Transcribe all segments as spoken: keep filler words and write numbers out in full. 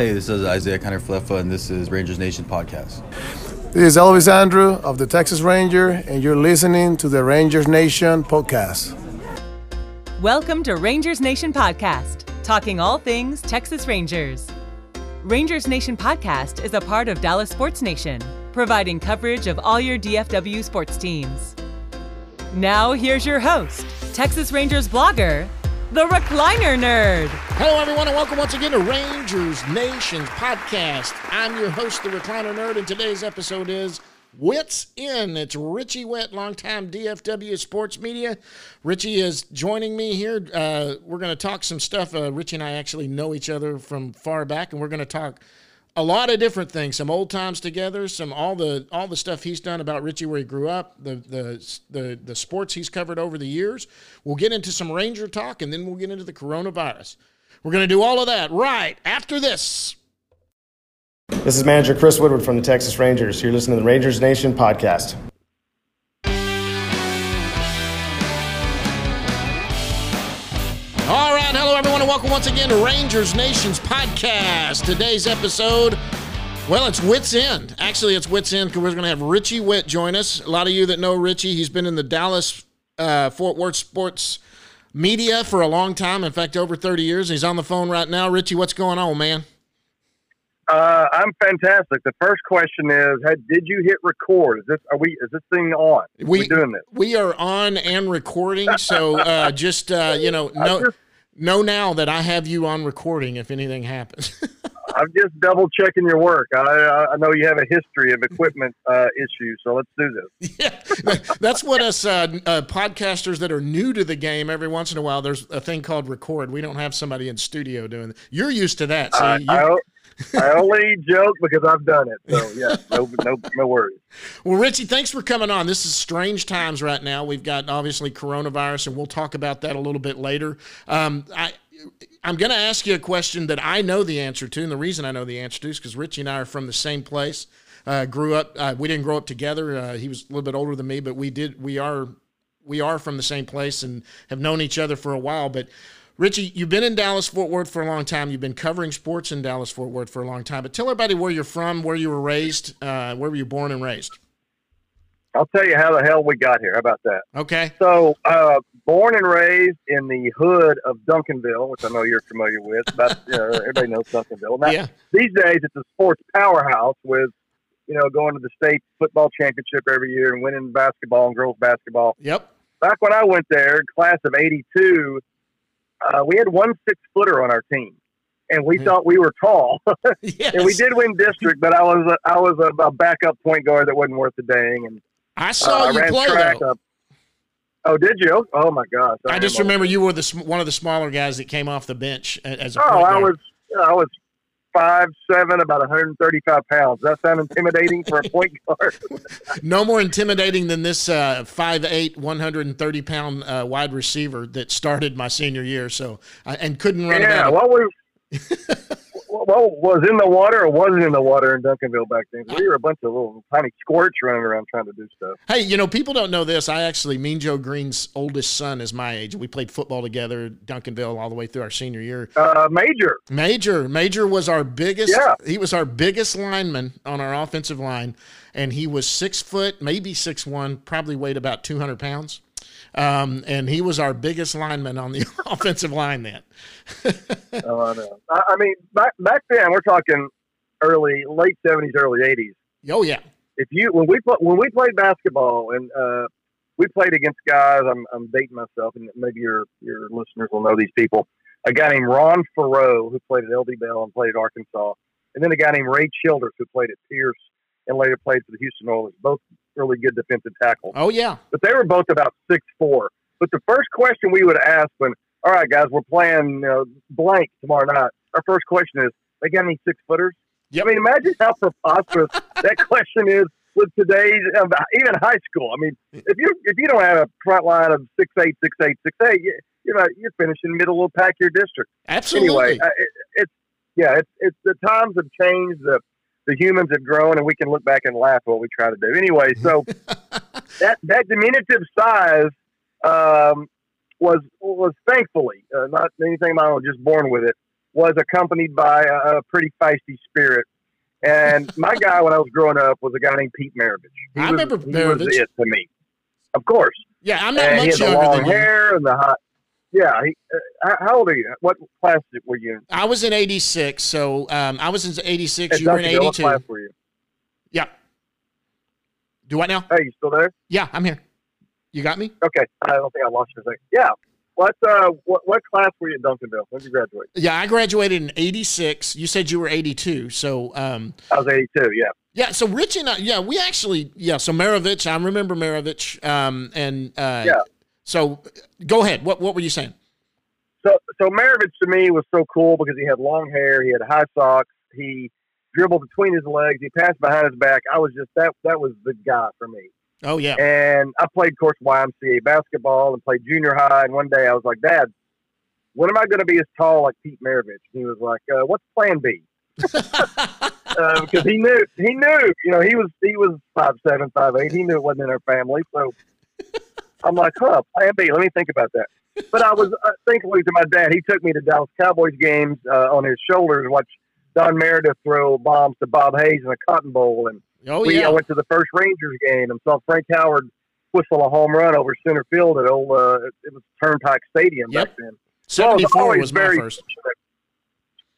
Hey, this is Isaiah Kiner-Falefa, and this is Rangers Nation Podcast. This is Elvis Andrus of the Texas Ranger, and you're listening to the Rangers Nation Podcast. Welcome to Rangers Nation Podcast, talking all things Texas Rangers. Rangers Nation Podcast is a part of Dallas Sports Nation, providing coverage of all your D F W sports teams. Now, here's your host, Texas Rangers blogger, The Recliner Nerd. Hello, everyone, and welcome once again to Rangers Nation's podcast. I'm your host, The Recliner Nerd, and today's episode is Whitt's In. It's Richie Whitt, longtime D F W sports media. Richie is joining me here. Uh, we're going to talk some stuff. Uh, Richie and I actually know each other from far back, and we're going to talk a lot of different things, some old times together, some all the all the stuff he's done about Richie, where he grew up, the the the the sports he's covered over the years. We'll get into some Ranger talk, and then we'll get into the coronavirus. We're going to do all of that right after this. This is manager Chris Woodward from the Texas Rangers. You're listening to the Rangers Nation Podcast. All right, hello everyone, and welcome once again to Rangers Nation's podcast. Today's episode, well, it's Whitt's In. Actually, it's Whitt's In because we're going to have Richie Whitt join us. A lot of you that know Richie, he's been in the Dallas uh, Fort Worth sports media for a long time. In fact, over thirty years. He's on the phone right now. Richie, what's going on, man? Uh, I'm fantastic. The first question is, hey, did you hit record? Is this are we? Is this thing on? Are we, we doing this? We are on and recording. So uh, just uh, you know, know, just, know now that I have you on recording. If anything happens, I'm just double checking your work. I, I know you have a history of equipment uh, issues, so let's do this. Yeah, that's what us uh, uh, podcasters that are new to the game. Every once in a while, there's a thing called record. We don't have somebody in studio doing that. You're used to that. So uh, you, I hope- I only joke because I've done it. So, yeah, no, no, no worries. Well, Richie, thanks for coming on. This is strange times right now. We've got, obviously, coronavirus, and we'll talk about that a little bit later. Um, I, I'm going to ask you a question that I know the answer to, and the reason I know the answer to is because Richie and I are from the same place. Uh, grew up. Uh, we didn't grow up together. Uh, he was a little bit older than me, but we did. We are, we are from the same place and have known each other for a while, but Richie, you've been in Dallas-Fort Worth for a long time. You've been covering sports in Dallas-Fort Worth for a long time. But tell everybody where you're from, where you were raised, uh, where were you born and raised? I'll tell you how the hell we got here. How about that? Okay. So uh, born and raised in the hood of Duncanville, which I know you're familiar with. About, uh, everybody knows Duncanville. Now, yeah. These days, it's a sports powerhouse with, you know, going to the state football championship every year and winning basketball and girls basketball. Yep. Back when I went there, class of eighty-two, Uh, we had one six-footer on our team, and we yeah. thought we were tall. Yes. And we did win district, but I was a, I was a, a backup point guard that wasn't worth a dang. And I saw uh, you I ran play track though. Up. Oh, did you? Oh my gosh! I, I just remember old. You were the one of the smaller guys that came off the bench as a. Oh, point I guard. was you know, I was five seven, about one hundred thirty-five pounds. Does that sound intimidating for a point guard? No more intimidating than this uh, five eight, one hundred thirty pound uh, wide receiver that started my senior year. So uh, and couldn't run. Yeah, about what was what was in the water or wasn't in the water in Duncanville back then? We were a bunch of little tiny squirts running around trying to do stuff. Hey, you know, people don't know this. I actually, Mean Joe Green's oldest son is my age. We played football together at Duncanville all the way through our senior year. Uh, Major. Major. Major was our biggest. Yeah. He was our biggest lineman on our offensive line, and he was six foot, maybe six one, probably weighed about two hundred pounds. Um, and he was our biggest lineman on the offensive line then. Oh, I know. I, I mean, back, back then, we're talking early, late seventies, early eighties. Oh, yeah. If you when we when we played basketball and uh, we played against guys, I'm I'm dating myself, and maybe your your listeners will know these people. A guy named Ron Farreau, who played at L D Bell and played at Arkansas, and then a guy named Ray Childers, who played at Pierce and later played for the Houston Oilers. Both really good defensive tackles. Oh, yeah. But they were both about six four. But the first question we would ask when, all right, guys, we're playing uh, blank tomorrow night, our first question is, they got any six-footers? Yep. I mean, imagine how preposterous that question is with today's, uh, even high school. I mean, if you if you don't have a front line of six eight, six eight, six eight, you, you know, you're finishing middle of pack your district. Absolutely. Anyway, uh, it, it's, yeah, it's, it's the times have changed, the The humans have grown, and we can look back and laugh at what we try to do. Anyway, so that that diminutive size um, was was thankfully uh, not anything I was just born with it. was accompanied by a, a pretty feisty spirit. And my guy when I was growing up was a guy named Pete Maravich. He I was, remember he Maravich. Was it to me. Of course. Yeah, I'm not and much younger than you. He had the long hair and the hot. Yeah. He, uh, how old are you? What class were you in? I was in eighty-six. So um, I was in eighty-six. Hey, you Doctor were in eighty-two. What class were you? Yeah. Do what now? Hey, you still there? Yeah, I'm here. You got me? Okay. I don't think I lost your thing. Yeah. What, uh, what what class were you at Duncanville? When did you graduate? Yeah, I graduated in eighty-six. You said you were eighty-two, so um, I was eighty-two. Yeah. Yeah. So Richie and I, yeah, we actually, yeah. So Maravich, I remember Maravich, um, and uh, yeah. So go ahead. What what were you saying? So so Maravich to me was so cool because he had long hair, he had high socks, he dribbled between his legs, he passed behind his back. I was just that that was the guy for me. Oh, yeah. And I played, of course, Y M C A basketball and played junior high. And one day I was like, Dad, when am I going to be as tall like Pete Maravich? And he was like, uh, what's plan B? uh, because he knew, he knew, you know, he was, he was five seven, five eight. He knew it wasn't in our family. So I'm like, huh, plan B, let me think about that. But I was uh, thankfully to my dad. He took me to Dallas Cowboys games uh, on his shoulders and watched Don Meredith throw bombs to Bob Hayes in a Cotton Bowl. And Oh, we, yeah. I went to the first Rangers game and saw Frank Howard whistle a home run over center field at old, uh, it was Turnpike Stadium yep. back then. seventy-four well, was, was very my first.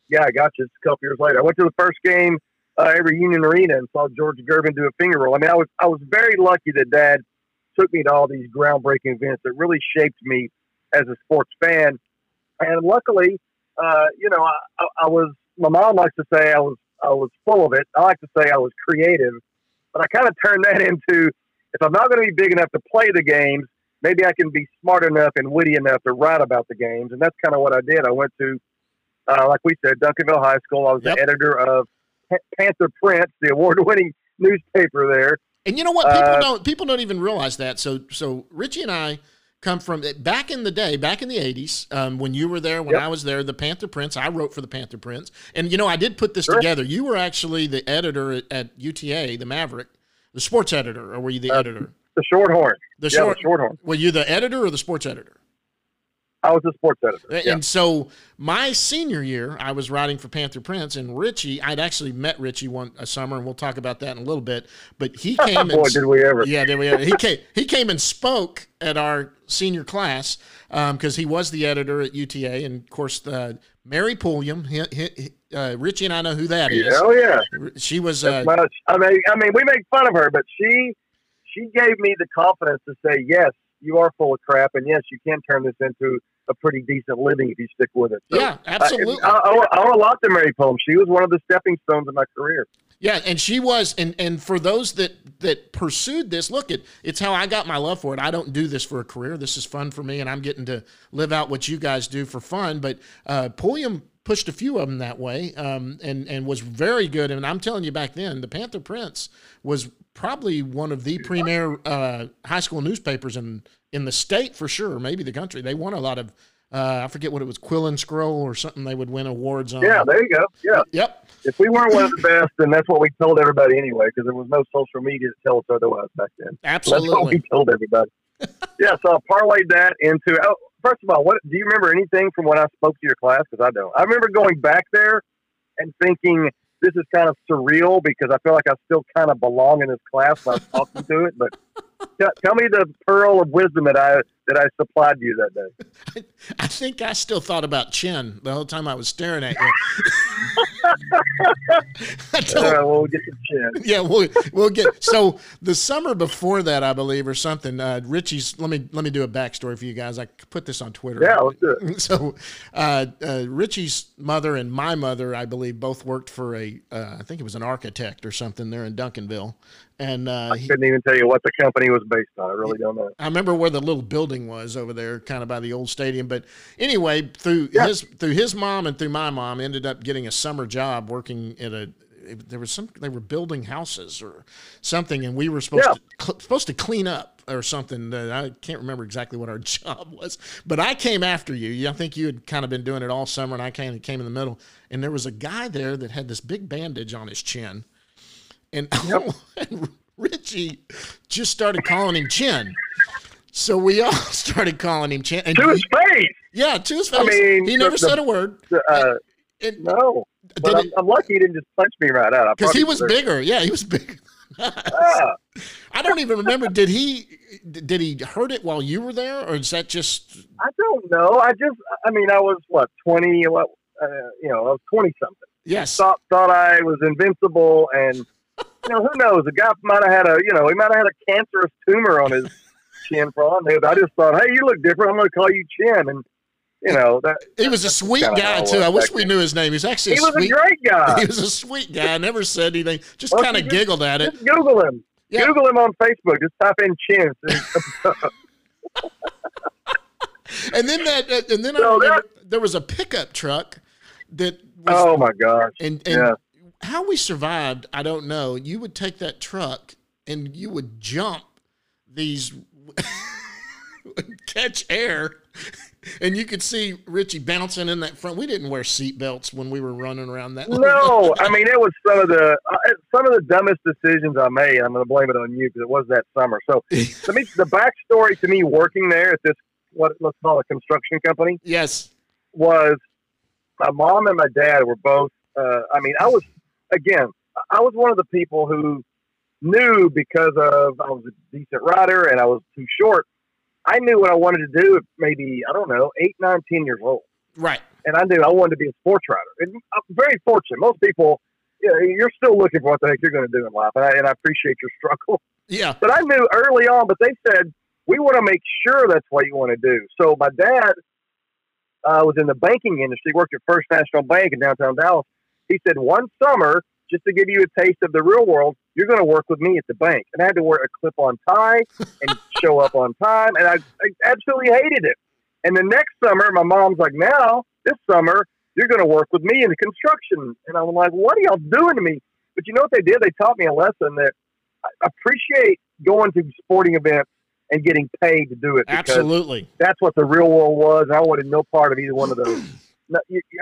Yeah, I got you. It's a couple years later. I went to the first game uh, at Reunion Arena and saw George Gervin do a finger roll. I mean, I was, I was very lucky that Dad took me to all these groundbreaking events that really shaped me as a sports fan. And luckily, uh, you know, I, I, I was, my mom likes to say I was, I was full of it. I like to say I was creative, but I kind of turned that into, if I'm not going to be big enough to play the games, maybe I can be smart enough and witty enough to write about the games. And that's kind of what I did. I went to, uh, like we said, Duncanville High School. I was yep. the editor of Panther Print, the award-winning newspaper there. And you know what? People uh, don't people don't even realize that. So so Richie and I come from, back in the day, back in the eighties, um, when you were there, when yep. I was there, the Panther Prints, I wrote for the Panther Prints. And, you know, I did put this sure. together. You were actually the editor at, at U T A, the Maverick, the sports editor, or were you the uh, editor? The Shorthorn. The, yeah, short, the Shorthorn. Were you the editor or the sports editor? I was the sports editor. And yeah. so my senior year, I was writing for Panther Prints, and Richie, I'd actually met Richie one a summer, and we'll talk about that in a little bit. But he came. Boy, and, did we ever! Yeah, did we ever? He came. He came and spoke at our senior class because um, he was the editor at U T A, and of course, the, Mary Pulliam. He, he, uh, Richie and I know who that is. Oh yeah, she was. Uh, I mean, I mean, we make fun of her, but she she gave me the confidence to say yes. You are full of crap, and yes, you can turn this into a pretty decent living if you stick with it. So, yeah, absolutely. I, I, I, I owe a lot to Mary Pulliam. She was one of the stepping stones in my career. Yeah, and she was, and, and for those that, that pursued this, look, it, it's how I got my love for it. I don't do this for a career. This is fun for me, and I'm getting to live out what you guys do for fun. But uh, Pulliam pushed a few of them that way um, and, and was very good. And I'm telling you back then, the Panther Prince was probably one of the premier uh, high school newspapers in, in the state for sure, maybe the country. They won a lot of, uh, I forget what it was, Quill and Scroll or something they would win awards on. Yeah, there you go. Yeah. Yep. If we weren't one of the best, then that's what we told everybody anyway, because there was no social media to tell us otherwise back then. Absolutely. So that's what we told everybody. Yeah, so I parlayed that into, oh, first of all, what do you remember anything from when I spoke to your class? Because I don't. I remember going back there and thinking, this is kind of surreal because I feel like I still kind of belong in this class when I was talking to it. But t tell me the pearl of wisdom that I that I supplied you that day. I, I think I still thought about Chin the whole time I was staring at you. All right, well, we'll get to Chin. Yeah, we'll we'll get. So the summer before that, I believe, or something. Uh, Richie's. Let me let me do a backstory for you guys. I put this on Twitter. Yeah, let's do it. So uh, uh, Richie's mother and my mother, I believe, both worked for a. Uh, I think it was an architect or something there in Duncanville. And uh, I couldn't he, even tell you what the company was based on. I really don't know. I remember where the little building was over there, kind of by the old stadium. But anyway, through yeah. his through his mom and through my mom, ended up getting a summer job working at a. It, there was some. They were building houses or something, and we were supposed yeah. to supposed to clean up or something. I can't remember exactly what our job was, but I came after you. I think you had kind of been doing it all summer, and I came came in the middle. And there was a guy there that had this big bandage on his chin. And, yep. and Richie just started calling him Chin. So we all started calling him Chin. And to his he, face. Yeah, to his face. I mean, he never the, said a word. Uh, And no, but I'm, it, I'm lucky he didn't just punch me right out. Because he was heard. bigger. Yeah, he was bigger. Yeah. I don't even remember. Did he did he hurt it while you were there, or is that just? I don't know. I just, I mean, I was what twenty, what uh, you know, I was twenty something. Yes, thought thought I was invincible, and you know, who knows? The guy might have had a, you know, he might have had a cancerous tumor on his chin for all I knew. I just thought, hey, you look different. I'm going to call you Chin, and. You know, that he was a sweet guy too. I wish we knew his name. He's actually he was a great guy. He was a sweet guy. I never said anything. Just kind of giggled at it. Just Google him. Yeah. Google him on Facebook. Just type in Chin. And then that, uh, and then so I remember that, there was a pickup truck that. Was, oh my gosh! And and yeah. how we survived, I don't know. You would take that truck and you would jump these, catch air. And you could see Richie bouncing in that front. We didn't wear seatbelts when we were running around that. No, I mean, it was some of the uh, some of the dumbest decisions I made. I'm going to blame it on you because it was that summer. So to me, the backstory to me working there at this, what let's call a construction company. Yes. Was my mom and my dad were both, uh, I mean, I was, again, I was one of the people who knew because of I was a decent rider and I was too short. I knew what I wanted to do at maybe, I don't know, eight, nine, ten years old. Right. And I knew I wanted to be a sports writer. And I'm very fortunate. Most people, you know, you're still looking for what the heck you're going to do in life. And I, and I appreciate your struggle. Yeah. But I knew early on, but they said, we want to make sure that's what you want to do. So my dad uh, was in the banking industry, worked at First National Bank in downtown Dallas. He said, one summer, just to give you a taste of the real world, you're going to work with me at the bank. And I had to wear a clip-on tie and show up on time. And I, I absolutely hated it. And the next summer, my mom's like, now, this summer, you're going to work with me in the construction. And I'm like, what are y'all doing to me? But you know what they did? They taught me a lesson that I appreciate going to sporting events and getting paid to do it. Absolutely. That's what the real world was. I wanted no part of either one of those.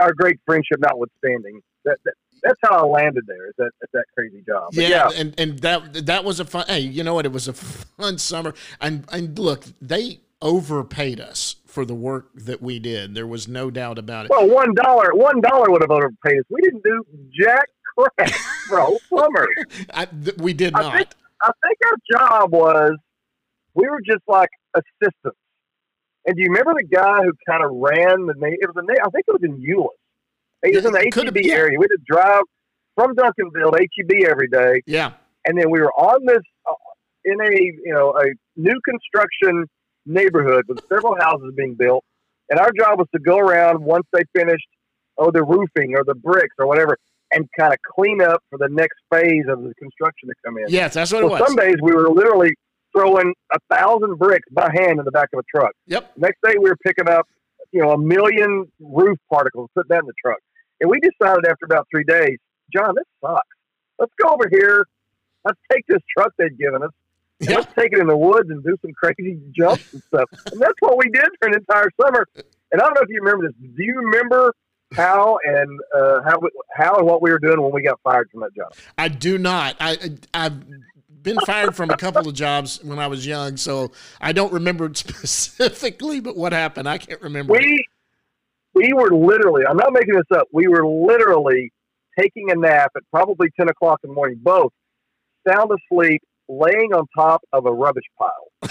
Our great friendship notwithstanding. That, that, That's how I landed there. Is that that crazy job? Yeah, yeah, and and that that was a fun. Hey, you know what? It was a fun summer. And and look, they overpaid us for the work that we did. There was no doubt about it. Well, one dollar, one dollar would have overpaid us. We didn't do jack crap, bro. Plumber. I, we did I not. Think, I think our job was we were just like assistants. And do you remember the guy who kind of ran the name? It was a I think it was in Euless. He was in the H E B yeah. area. We had to drive from Duncanville to H E B every day. Yeah, and then we were on this uh, in a you know a new construction neighborhood with several houses being built, and our job was to go around once they finished, oh, the roofing or the bricks or whatever, and kind of clean up for the next phase of the construction to come in. Yes, that's what so it was. Some days we were literally throwing a thousand bricks by hand in the back of a truck. Yep. Next day we were picking up you know a million roof particles, put that in the truck. And we decided after about three days, John, this sucks. Let's go over here. Let's take this truck they'd given us. And yeah. Let's take it in the woods and do some crazy jumps and stuff. And that's what we did for an entire summer. And I don't know if you remember this. Do you remember how and uh, how how and what we were doing when we got fired from that job? I do not. I I've been fired from a couple of jobs when I was young, so I don't remember specifically. But what happened? I can't remember. We. We were literally, I'm not making this up, we were literally taking a nap at probably ten o'clock in the morning, both sound asleep, laying on top of a rubbish pile.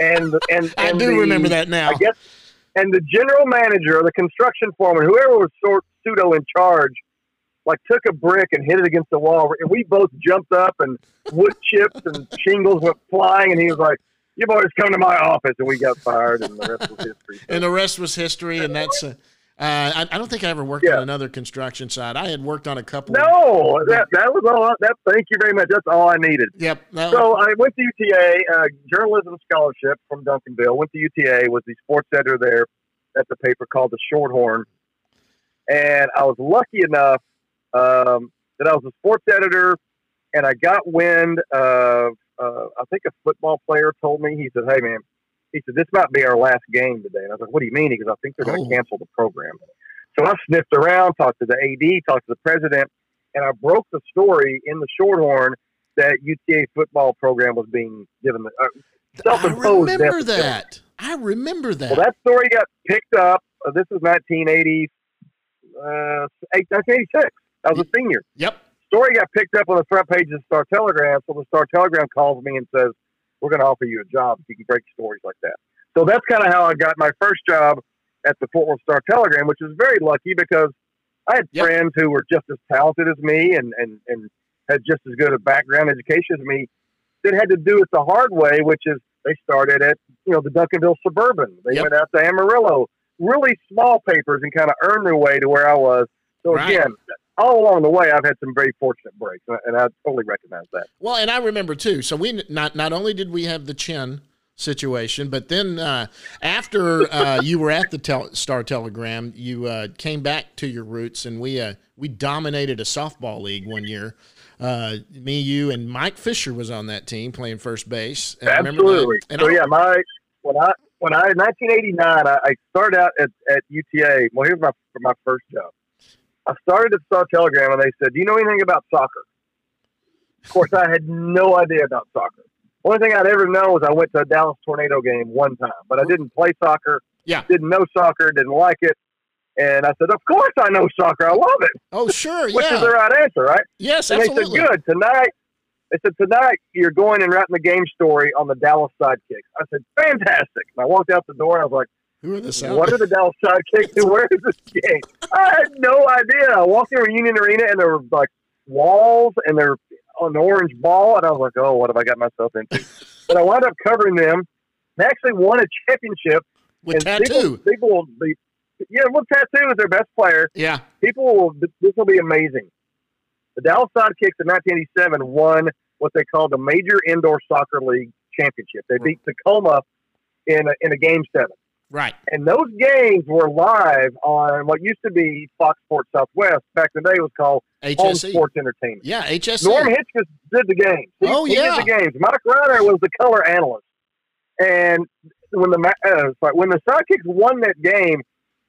and, and and I do the, remember that now. I guess, and the general manager or the construction foreman, whoever was sort pseudo in charge, like took a brick and hit it against the wall. And we both jumped up and wood chips and shingles went flying. And he was like, you boys come to my office, and we got fired, and the rest was history. So. And the rest was history, and that's uh, – uh, I, I don't think I ever worked yeah. on another construction site. I had worked on a couple. No, of, that, that was all – That thank you very much. That's all I needed. Yep. No. So I went to U T A, uh, journalism scholarship from Duncanville, went to U T A, was the sports editor there at the paper called The Shorthorn. And I was lucky enough um, that I was a sports editor, and I got wind of – Uh, I think a football player told me, he said, hey, man, he said, this might be our last game today. And I was like, what do you mean? Because I think they're going to oh. cancel the program. So I sniffed around, talked to the A D, talked to the president, and I broke the story in the Shorthorn that U T A football program was being given. The, uh, self-imposed I remember deficit. that. I remember that. Well, that story got picked up. Uh, this is nineteen eighty uh, nineteen eighty-six. I was a senior. Yep. Story got picked up on the front page of the Star-Telegram, so the Star-Telegram calls me and says, we're going to offer you a job if you can break stories like that. So that's kind of how I got my first job at the Fort Worth Star-Telegram, which is very lucky because I had yep. friends who were just as talented as me and, and, and had just as good a background education as me that had to do it the hard way, which is they started at, you know, the Duncanville Suburban. They yep. went out to Amarillo, really small papers, and kind of earned their way to where I was. So, right. again, all along the way, I've had some very fortunate breaks, and I totally recognize that. Well, and I remember, too. So we not, not only did we have the chin situation, but then uh, after uh, you were at the tel- Star-Telegram, you uh, came back to your roots, and we uh, we dominated a softball league one year. Uh, me, you, and Mike Fisher was on that team playing first base. And Absolutely. I and so, I, yeah, my, when I when I in nineteen eighty-nine, I, I started out at, at U T A. Well, here's my my first job. I started at Star-Telegram, and they said, do you know anything about soccer? Of course, I had no idea about soccer. Only thing I'd ever known was I went to a Dallas Tornado game one time, but I didn't play soccer, yeah. didn't know soccer, didn't like it. And I said, of course I know soccer. I love it. Oh, sure, Which yeah. Which is the right answer, right? Yes, and absolutely. They said, good, tonight, they said, tonight you're going and writing the game story on the Dallas Sidekicks. I said, fantastic. And I walked out the door, and I was like, who are the Sidekicks? What are the Dallas Sidekicks? And where is this game? I had no idea. I walked in Reunion Arena, and there were, like, walls, and there were an orange ball, and I was like, oh, what have I got myself into? But I wound up covering them. They actually won a championship. With Tattoo. People, people will be, yeah, well, Tattoo is their best player. Yeah. People will, this will be amazing. The Dallas Sidekicks in nineteen eighty-seven won what they called the Major Indoor Soccer League Championship. They beat Tacoma in a, in a game seven. Right. And those games were live on what used to be Fox Sports Southwest. Back in the day, it was called H S E. Home Sports Entertainment. Yeah, H S E. Norm Hitchcock did the games. He, oh, he yeah. did the games. Mike Reiner was the color analyst. And when the uh, sorry, when the Sidekicks won that game,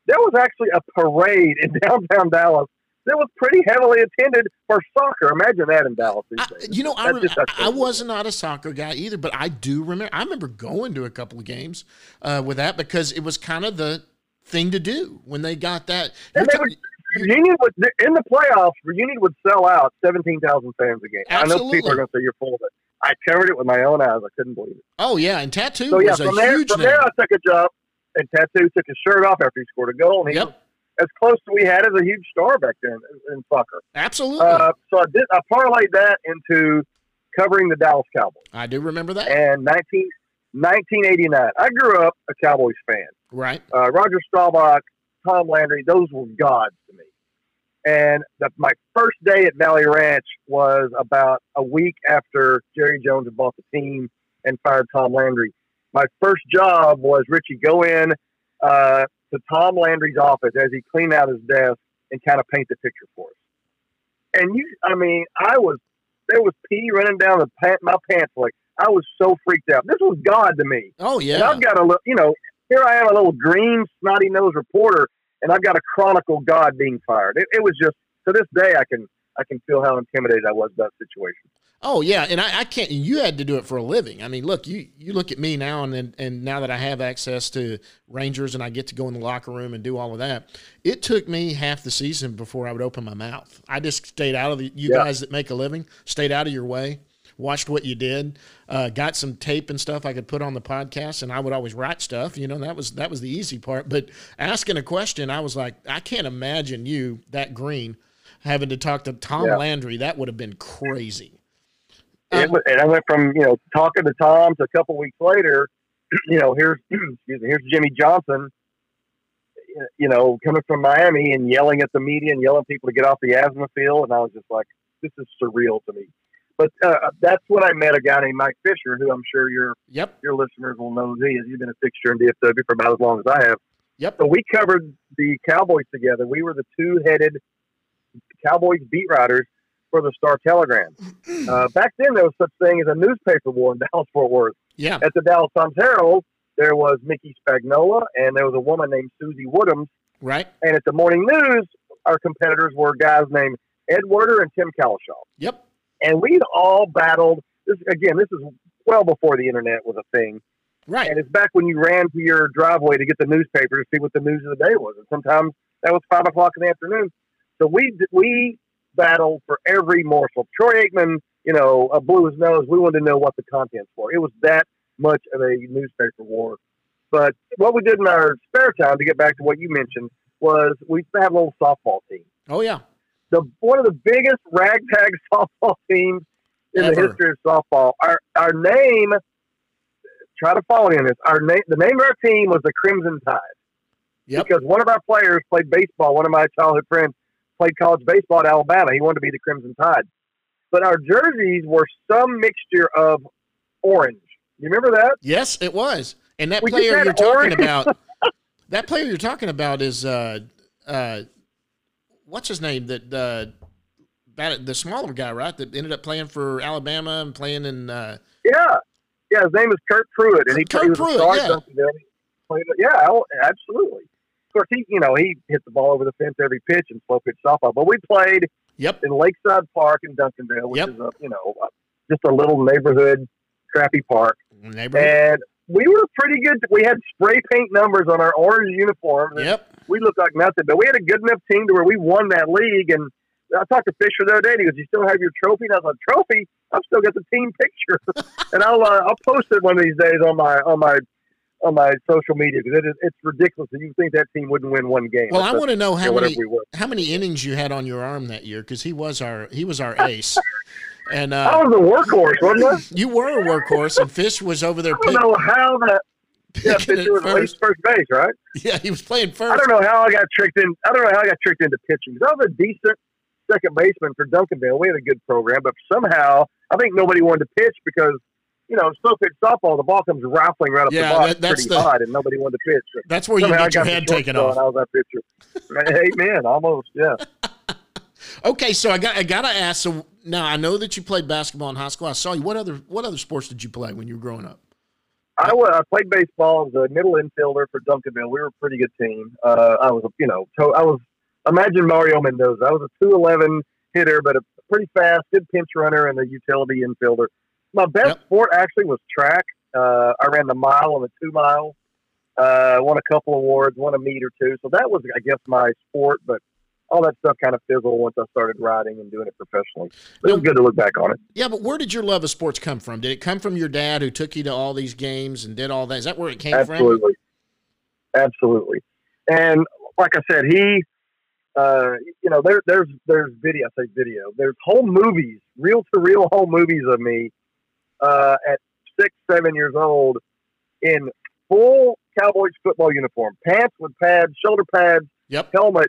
there was actually a parade in downtown Dallas that was pretty heavily attended for soccer. Imagine that in Dallas these days. I, you know, I, rem- I was not a soccer guy either, but I do remember. I remember going to a couple of games uh, with that because it was kind of the thing to do when they got that. And they would, Reunion would, in the playoffs, Reunion would sell out seventeen thousand fans a game. Absolutely. I know people are going to say you're full of it. I covered it with my own eyes. I couldn't believe it. Oh, yeah, and Tattoo so, yeah, was from a there, huge From name. there, I took a job, and Tattoo took his shirt off after he scored a goal, and he yep. as close as we had as a huge star back then in soccer. Absolutely. Uh, so I did. I parlayed that into covering the Dallas Cowboys. I do remember that. And nineteen eighty-nine. I grew up a Cowboys fan. Right. Uh, Roger Staubach, Tom Landry, those were gods to me. And the, my first day at Valley Ranch was about a week after Jerry Jones had bought the team and fired Tom Landry. My first job was, Richie, go in uh, to Tom Landry's office as he cleaned out his desk and kind of paint the picture for us. And you, I mean, I was, there was pee running down the pant, my pants leg. I was so freaked out. This was God to me. Oh, yeah. And I've got a little, you know, here I am, a little green, snotty-nosed reporter, and I've got to chronicle God being fired. It, it was just, to this day, I can I can feel how intimidated I was by that situation. Oh, yeah, and I, I can't – you had to do it for a living. I mean, look, you, you look at me now, and, and and now that I have access to Rangers and I get to go in the locker room and do all of that, it took me half the season before I would open my mouth. I just stayed out of the – you yeah. guys that make a living, stayed out of your way, watched what you did, uh, got some tape and stuff I could put on the podcast, and I would always write stuff. You know, that was that was the easy part. But asking a question, I was like, I can't imagine you, that green, having to talk to Tom yeah. Landry. That would have been crazy. Um, was, and I went from, you know, talking to Tom to a couple weeks later, you know, here's excuse me, here's Jimmy Johnson, you know, coming from Miami and yelling at the media and yelling at people to get off the asthma field. And I was just like, this is surreal to me. But uh, that's when I met a guy named Mike Fisher, who I'm sure your yep. your listeners will know who he is. He's been a fixture in D F W for about as long as I have. Yep. So we covered the Cowboys together. We were the two-headed Cowboys beat writers for the Star-Telegram. Uh, back then, there was such thing as a newspaper war in Dallas-Fort Worth. Yeah. At the Dallas Times Herald, there was Mickey Spagnola, and there was a woman named Susie Woodhams. Right. And at the morning news, our competitors were guys named Ed Werder and Tim Cowlishaw. Yep. And we'd all battled. This, again, this is well before the internet was a thing. Right. And it's back when you ran to your driveway to get the newspaper to see what the news of the day was. And sometimes That was five o'clock in the afternoon. So we we battled for every morsel. Troy Aikman, you know, uh, blew his nose. We wanted to know what the contents were. It was that much of a newspaper war. But what we did in our spare time, to get back to what you mentioned, was we used to have a little softball team. Oh, yeah. The, one of the biggest ragtag softball teams in Ever. the history of softball. Our our name, try to follow me on this, Our name, the name of our team was the Crimson Tide. Yep. Because one of our players played baseball. One of my childhood friends played college baseball at Alabama. He wanted to be the Crimson Tide. But our jerseys were some mixture of orange. You remember that? Yes, it was. And that we player you're orange. talking about, that player you're talking about is, uh, uh, what's his name? That uh, that the smaller guy, right? That ended up playing for Alabama and playing in. Uh, yeah, yeah. His name is Kurt Pruitt, and he, Kurt he was Pruitt, a star. Yeah. Played, yeah, absolutely. Of course, he you know he hit the ball over the fence every pitch in slow pitch softball. But we played yep. in Lakeside Park in Duncanville, which yep. is a you know just a little neighborhood crappy park. Neighborhood. And we were pretty good. We had spray paint numbers on our orange uniforms. Yep. We looked like nothing, but we had a good enough team to where we won that league. And I talked to Fisher the other day, and he goes, "You still have your trophy?" And I was like, "Trophy? I've still got the team picture." And I'll uh, I'll post it one of these days on my on my on my social media because it is it's ridiculous that you think that team wouldn't win one game. Well, That's I want to know how many we how many innings you had on your arm that year because he was our he was our ace. And uh, I was a workhorse, wasn't I? You were a workhorse, and Fish was over there. I don't know how that. Yeah, Fish was at least first base, right? Yeah, he was playing first. I don't know how I got tricked in. I don't know how I got tricked into pitching. I was a decent second baseman for Duncanville. We had a good program, but somehow I think nobody wanted to pitch because you know slow pitch softball, the ball comes raffling right up yeah, the box that, that's pretty the, hard, and nobody wanted to pitch. But that's where you got your head taken off. I was that pitcher. Amen. Almost, yeah. Okay, so I got I gotta ask. So now I know that you played basketball in high school. I saw you. What other what other sports did you play when you were growing up? I, was, I played baseball as a middle infielder for Duncanville. We were a pretty good team. Uh, I was, you know, I was imagine Mario Mendoza. I was a two eleven hitter, but a pretty fast, good pinch runner and a utility infielder. My best yep. sport actually was track. Uh, I ran the mile and the two mile. Uh, won a couple awards, won a meet or two. So that was, I guess, my sport, but. All that stuff kind of fizzled once I started riding and doing it professionally. But it was good to look back on it. Yeah, but where did your love of sports come from? Did it come from your dad who took you to all these games and did all that? Is that where it came Absolutely. from? Absolutely. Absolutely. And like I said, he, uh, you know, there, there's there's video, I say video, there's whole movies, reel-to-reel whole movies of me uh, at six, seven years old in full Cowboys football uniform, pants with pads, shoulder pads, yep. helmet,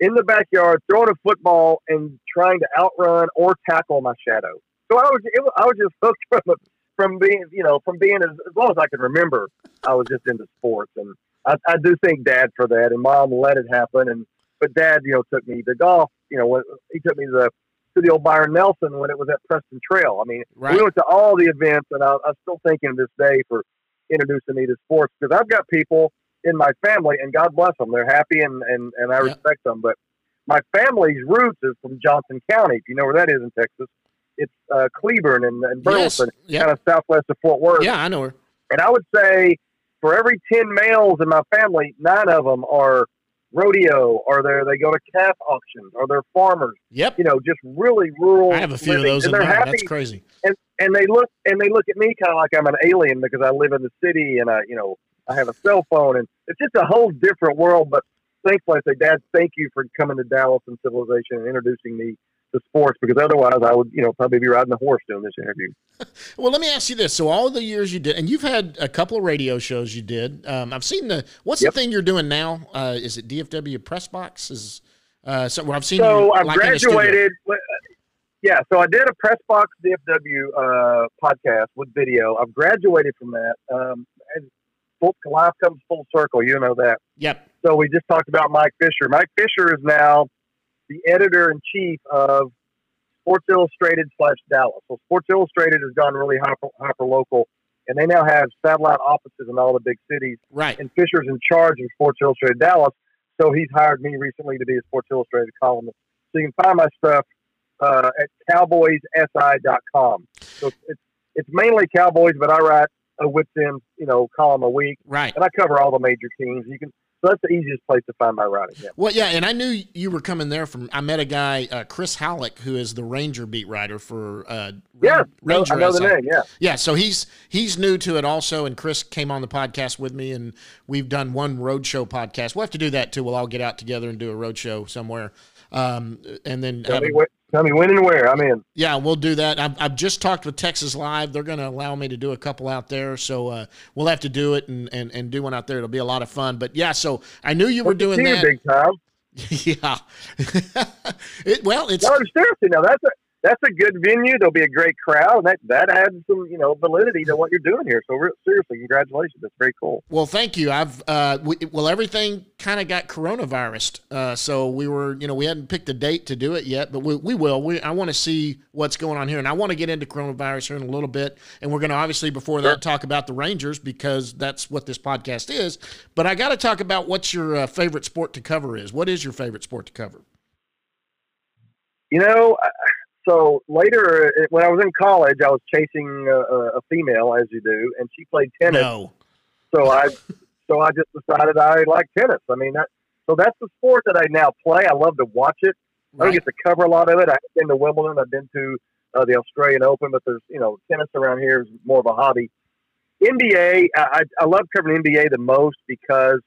in the backyard, throwing a football and trying to outrun or tackle my shadow. So I was, it was I was just hooked from from being, you know, from being as, as long as I can remember. I was just into sports, and I, I do thank Dad for that, and Mom let it happen. And but Dad, you know, took me to golf. You know, when, he took me to the to the old Byron Nelson when it was at Preston Trail. I mean, right. we went to all the events, and I, I'm still thanking him this day for introducing me to sports because I've got people in my family, and God bless them, they're happy, and, and, and I yep. respect them, but my family's roots is from Johnson County, if you know where that is in Texas. It's uh, Cleburne and, and Burleson, yes. yep. kind of southwest of Fort Worth. Yeah, I know her. And I would say for every ten males in my family, nine of them are rodeo, or they're, they go to calf auctions, or they're farmers. Yep. You know, just really rural. I have a few living. of those and in they're happy. That's crazy. And, and, they look, and they look at me kind of like I'm an alien because I live in the city, and I, you know, I have a cell phone, and it's just a whole different world. But thankfully, I say, Dad, thank you for coming to Dallas and Civilization and introducing me to sports, because otherwise I would, you know, probably be riding a horse doing this interview. Well, let me ask you this. So all the years you did, and you've had a couple of radio shows you did. Um, I've seen the, what's yep. the thing you're doing now? Uh, is it D F W Press Box? Is uh, somewhere I've seen so you. So I like graduated. With, yeah. So I did a Press Box D F W uh, podcast with video. I've graduated from that. Um, and, Life comes full circle, you know that. Yep. So we just talked about Mike Fisher. Mike Fisher is now the editor-in-chief of Sports Illustrated slash Dallas. So Sports Illustrated has gone really hyper, hyper local, and they now have satellite offices in all the big cities. Right. And Fisher's in charge of Sports Illustrated Dallas, so he's hired me recently to be a Sports Illustrated columnist. So you can find my stuff uh, at cowboys s i dot com. So it's, it's mainly Cowboys, but I write a Whip Them, you know, column a week. Right. And I cover all the major teams. You can So that's the easiest place to find my routing. Yeah. Well, yeah, and I knew you were coming there from. I met a guy, uh, Chris Halleck, who is the Ranger beat writer for. Uh, yeah, Ranger. I know the name. Yeah, yeah. So he's he's new to it also, and Chris came on the podcast with me, and we've done one roadshow podcast. We'll have to do that too. We'll all get out together and do a roadshow somewhere, um, and then. Tell me where, tell me when and where I'm in. Yeah, we'll do that. I've, I've just talked with Texas Live. They're going to allow me to do a couple out there, so uh, we'll have to do it and, and and do one out there. It'll be a lot of fun. But yeah, so I knew you were doing that. Big time. Yeah. it, well, it's no, seriously. Now that's a that's a good venue. There'll be a great crowd. That that adds some you know validity to what you're doing here. So seriously, congratulations. That's very cool. Well, thank you. I've uh we, well everything kind of got coronavirused. Uh, so we were you know we hadn't picked a date to do it yet, but we we will. We I want to see what's going on here, and I want to get into coronavirus here in a little bit. And we're going to obviously before that talk about the Rangers because that's what this podcast is. But I got to talk about what your uh, favorite sport to cover is. What is your favorite sport to cover? You know. I So later, when I was in college, I was chasing a, a female, as you do, and she played tennis. No. So I, so I just decided I like tennis. I mean, that, so that's the sport that I now play. I love to watch it. Right. I don't get to cover a lot of it. I've been to Wimbledon. I've been to uh, the Australian Open, but there's you know tennis around here is more of a hobby. N B A, I, I love covering N B A the most because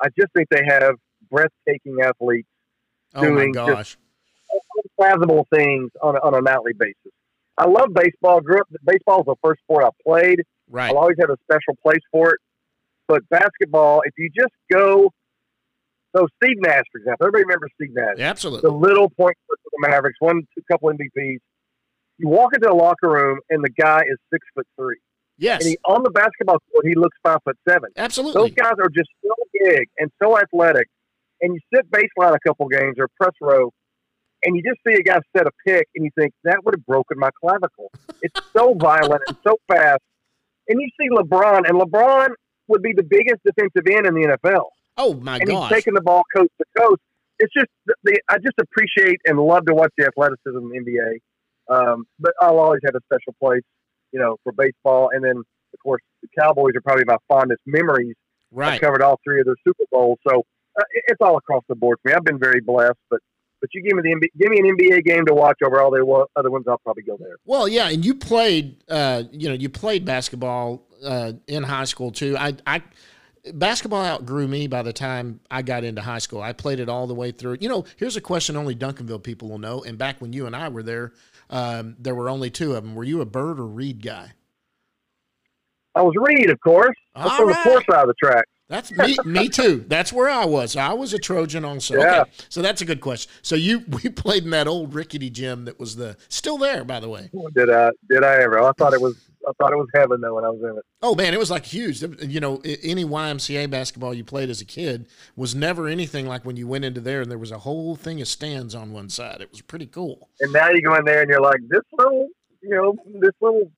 I just think they have breathtaking athletes oh doing my gosh. Just unfathomable things on, on a nightly basis. I love baseball. Grew up, baseball is the first sport I played. Right. I'll always have a special place for it. But basketball, if you just go, so Steve Nash, for example, everybody remembers Steve Nash. Yeah, absolutely. The little point for the Mavericks, one, two, couple M V Ps. You walk into the locker room and the guy is six foot three. Yes. And he, on the basketball court, he looks five foot seven. Absolutely. Those guys are just so big and so athletic. And you sit baseline a couple games or press row. And you just see a guy set a pick, and you think, that would have broken my clavicle. It's so violent and so fast. And you see LeBron, and LeBron would be the biggest defensive end in the N F L. Oh, my God! And gosh. He's taking the ball coast to coast. It's just the, I just appreciate and love to watch the athleticism in the N B A. Um, but I'll always have a special place, you know, for baseball. And then, of course, the Cowboys are probably my fondest memories. Right. I covered all three of their Super Bowls. So uh, it's all across the board for me. I've been very blessed, but But you give me the give me an N B A game to watch over all the other ones. I'll probably go there. Well, yeah, and you played, uh, you know, you played basketball uh, in high school too. I, I basketball outgrew me by the time I got into high school. I played it all the way through. You know, here's a question only Duncanville people will know. And back when you and I were there, um, there were only two of them. Were you a Bird or Reed guy? I was Reed, of course. That's on the fourth side of the track. That's me, me too. That's where I was. I was a Trojan also. Yeah. Okay. So that's a good question. So you, we played in that old rickety gym that was the still there, by the way. Did I? Did I ever? I thought it was. I thought it was heaven though when I was in it. Oh man, it was like huge. You know, any Y M C A basketball you played as a kid was never anything like when you went into there and there was a whole thing of stands on one side. It was pretty cool. And now you go in there and you're like, this little, you know, this little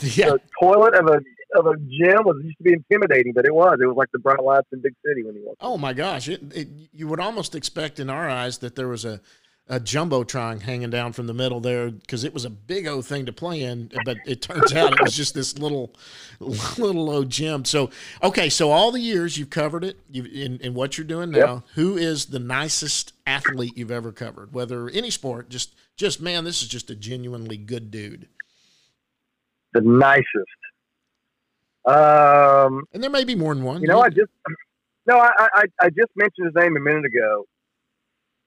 yeah. uh, toilet of a. of a gym was used to be intimidating, but it was. It was like the bright lights in Big City when you walked. Oh my gosh! It, it, you would almost expect in our eyes that there was a, a jumbotron hanging down from the middle there because it was a big old thing to play in. But it turns out it was just this little, little old gym. So okay, so all the years you've covered it, you in, in what you're doing now. Yep. Who is the nicest athlete you've ever covered? Whether any sport, just just man, this is just a genuinely good dude. The nicest. Um, and there may be more than one. You know, I just no, I, I I just mentioned his name a minute ago,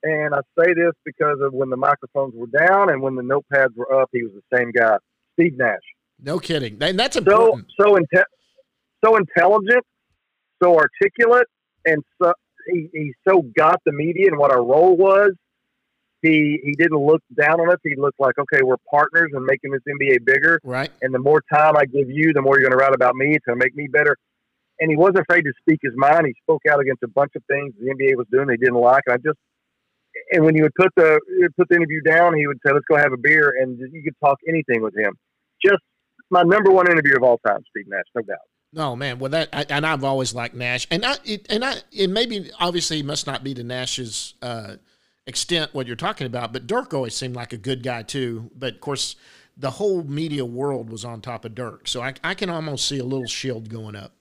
and I say this because of when the microphones were down and when the notepads were up, he was the same guy, Steve Nash. No kidding, and that's important. So so, inte so intelligent, so articulate, and so he, he so got the media and what our role was. He he didn't look down on us. He looked like, okay, we're partners in making this N B A bigger. Right. And the more time I give you, the more you're going to write about me. It's going to make me better. And he wasn't afraid to speak his mind. He spoke out against a bunch of things the N B A was doing they didn't like. And I just and when you would put the put the interview down, he would say, "Let's go have a beer," and you could talk anything with him. Just my number one interview of all time, Steve Nash, no doubt. No, man. Well, that I, and I've always liked Nash, and I it, and I it maybe obviously must not be to Nash's. Uh, extent what you're talking about, but Dirk always seemed like a good guy too. But of course, the whole media world was on top of Dirk, so I, I can almost see a little shield going up.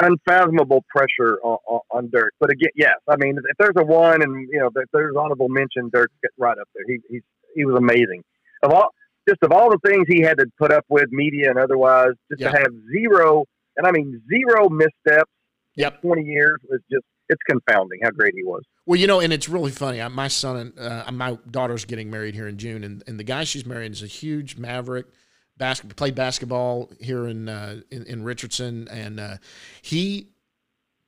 unfathomable pressure on, on, on Dirk. But again, yes, I mean, if there's a one, and you know, if there's honorable mention, Dirk's right up there. He he's he was amazing. Of all, just of all the things he had to put up with, media and otherwise, just yeah. to have zero, and I mean zero missteps. Yep. In twenty years was just. It's confounding how great he was. Well, you know, and it's really funny. My son and uh, my daughter's getting married here in June, and, and the guy she's marrying is a huge Maverick. Basketball, played basketball here in, uh, in in Richardson, and uh, he.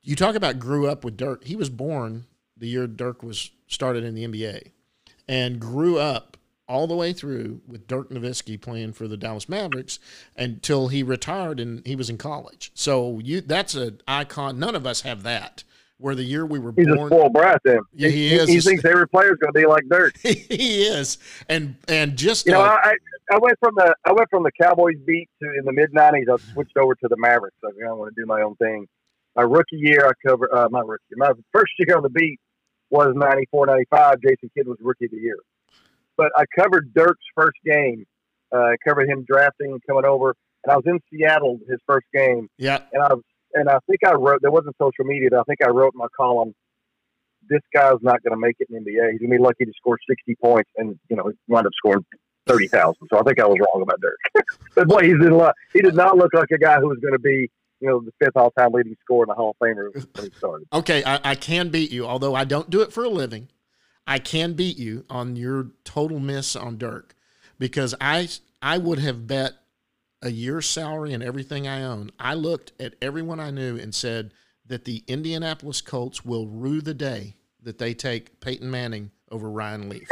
You talk about grew up with Dirk. He was born the year Dirk was started in the N B A, and grew up all the way through with Dirk Nowitzki playing for the Dallas Mavericks until he retired and he was in college. So you, that's an icon. None of us have that. Where the year we were he's born, he's a spoiled brat. Then yeah, he, he is. He thinks every player's going to be like Dirk. he is, and and just you uh, know, I I went from the I went from the Cowboys beat to in the mid nineties. I switched over to the Mavericks. I, I want to do my own thing. My rookie year, I covered uh, my rookie. My first year on the beat was ninety-four ninety-five. Jason Kidd was rookie of the year, but I covered Dirk's first game. Uh, I covered him drafting, coming over, and I was in Seattle his first game. Yeah, and I was. And I think I wrote, there wasn't social media, but I think I wrote in my column, this guy's not going to make it in the N B A. He's going to be lucky to score sixty points, and, you know, he wound up scoring thirty thousand. So I think I was wrong about Dirk. But boy, he's in luck. He did not look like a guy who was going to be, you know, the fifth all-time leading scorer in the Hall of Famer when he started. Okay, I, I can beat you, although I don't do it for a living. I can beat you on your total miss on Dirk, because I I would have bet a year's salary and everything I own, I looked at everyone I knew and said that the Indianapolis Colts will rue the day that they take Peyton Manning over Ryan Leaf.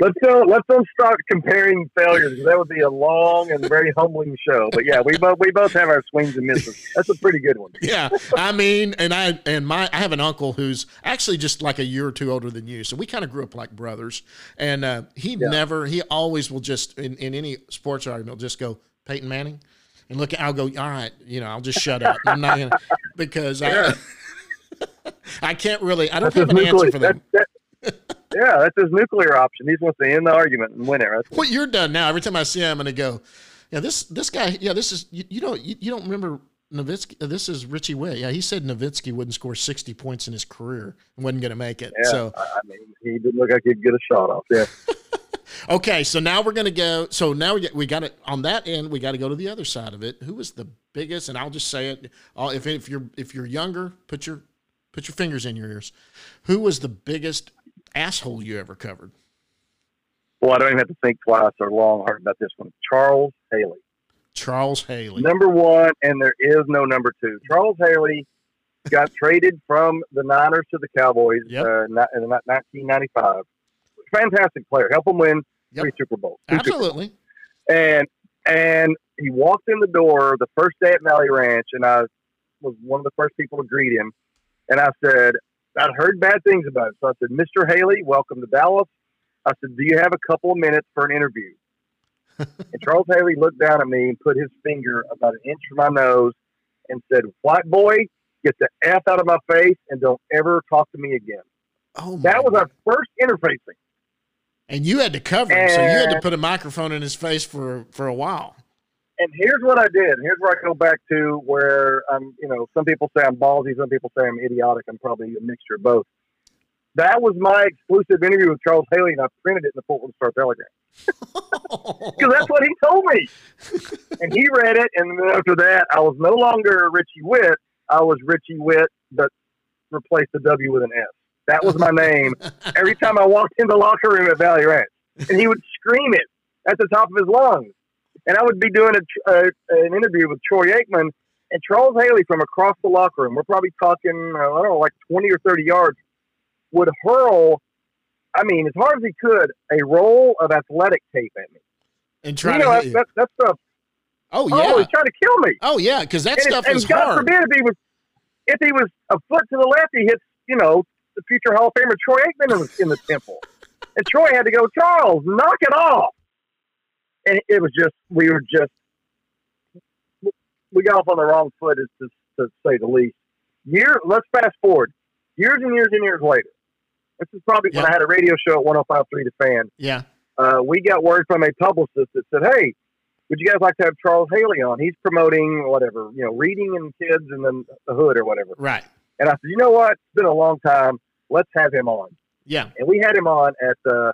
let's don't let's don't start comparing failures, because that would be a long and very humbling show. But yeah, we both we both have our swings and misses. That's a pretty good one. Yeah, I mean, and I and my I have an uncle who's actually just like a year or two older than you, so we kind of grew up like brothers. And uh, he yeah. never he always will just in, in any sports argument just go Peyton Manning, and look, I'll go all right, you know, I'll just shut up. I'm not gonna because yeah. I I can't really I don't that's have an nuclear, answer for them. That, that. Yeah, that's his nuclear option. He wants to end the argument and win it. Right? Well, you're done now. Every time I see him, I'm going to go, yeah, this this guy, yeah, this is, you, you don't you, you don't remember Nowitzki. This is Richie Whitt. Yeah, he said Nowitzki wouldn't score sixty points in his career and wasn't going to make it. Yeah, so I mean, he didn't look like he'd get a shot off, yeah. Okay, so now we're going to go. So now we, we got it on that end. We got to go to the other side of it. Who was the biggest? And I'll just say it. I'll, if if you're if you're younger, put your put your fingers in your ears. Who was the biggest asshole you ever covered? Well, I don't even have to think twice or long hard about this one. Charles Haley. Charles Haley. Number one, and there is no number two. Charles Haley got traded from the Niners to the Cowboys yep. uh, in nineteen ninety-five. Fantastic player. Help him win yep. three Super Bowls. Two Absolutely. Super Bowls. And, and he walked in the door the first day at Valley Ranch, and I was one of the first people to greet him. And I said, I'd heard bad things about it. So I said, Mister Haley, welcome to Dallas. I said, do you have a couple of minutes for an interview? And Charles Haley looked down at me and put his finger about an inch from my nose and said, white boy, get the F out of my face and don't ever talk to me again. Oh, my That was God. Our first interfacing. And you had to cover him, and so you had to put a microphone in his face for, for a while. And here's what I did. Here's where I go back to where I'm, you know, some people say I'm ballsy. Some people say I'm idiotic. I'm probably a mixture of both. That was my exclusive interview with Charles Haley, and I printed it in the Fort Worth Star-Telegram. Because that's what he told me. And he read it, and then after that, I was no longer Richie Whitt. I was Richie Whitt, but replaced the W with an S. That was my name every time I walked in the locker room at Valley Ranch. And he would scream it at the top of his lungs. And I would be doing a, uh, an interview with Troy Aikman and Charles Haley from across the locker room. We're probably talking, I don't know, like twenty or thirty yards, would hurl, I mean, as hard as he could, a roll of athletic tape at me. And try you know, to that, that, that stuff. Oh, yeah. Oh, he's trying to kill me. Oh, yeah, because that and stuff it, is and hard. And God forbid if he, was, if he was a foot to the left, he hits, you know, the future Hall of Famer Troy Aikman in the, in the temple. And Troy had to go, Charles, knock it off. And it was just, we were just, we got off on the wrong foot, is to, to say the least. Year, let's fast forward. Years and years and years later. This is probably yeah. when I had a radio show at one oh five point three The Fan. Yeah. Uh, we got word from a publicist that said, hey, would you guys like to have Charles Haley on? He's promoting whatever, you know, reading and kids and then the hood or whatever. Right. And I said, you know what? It's been a long time. Let's have him on. Yeah. And we had him on at the,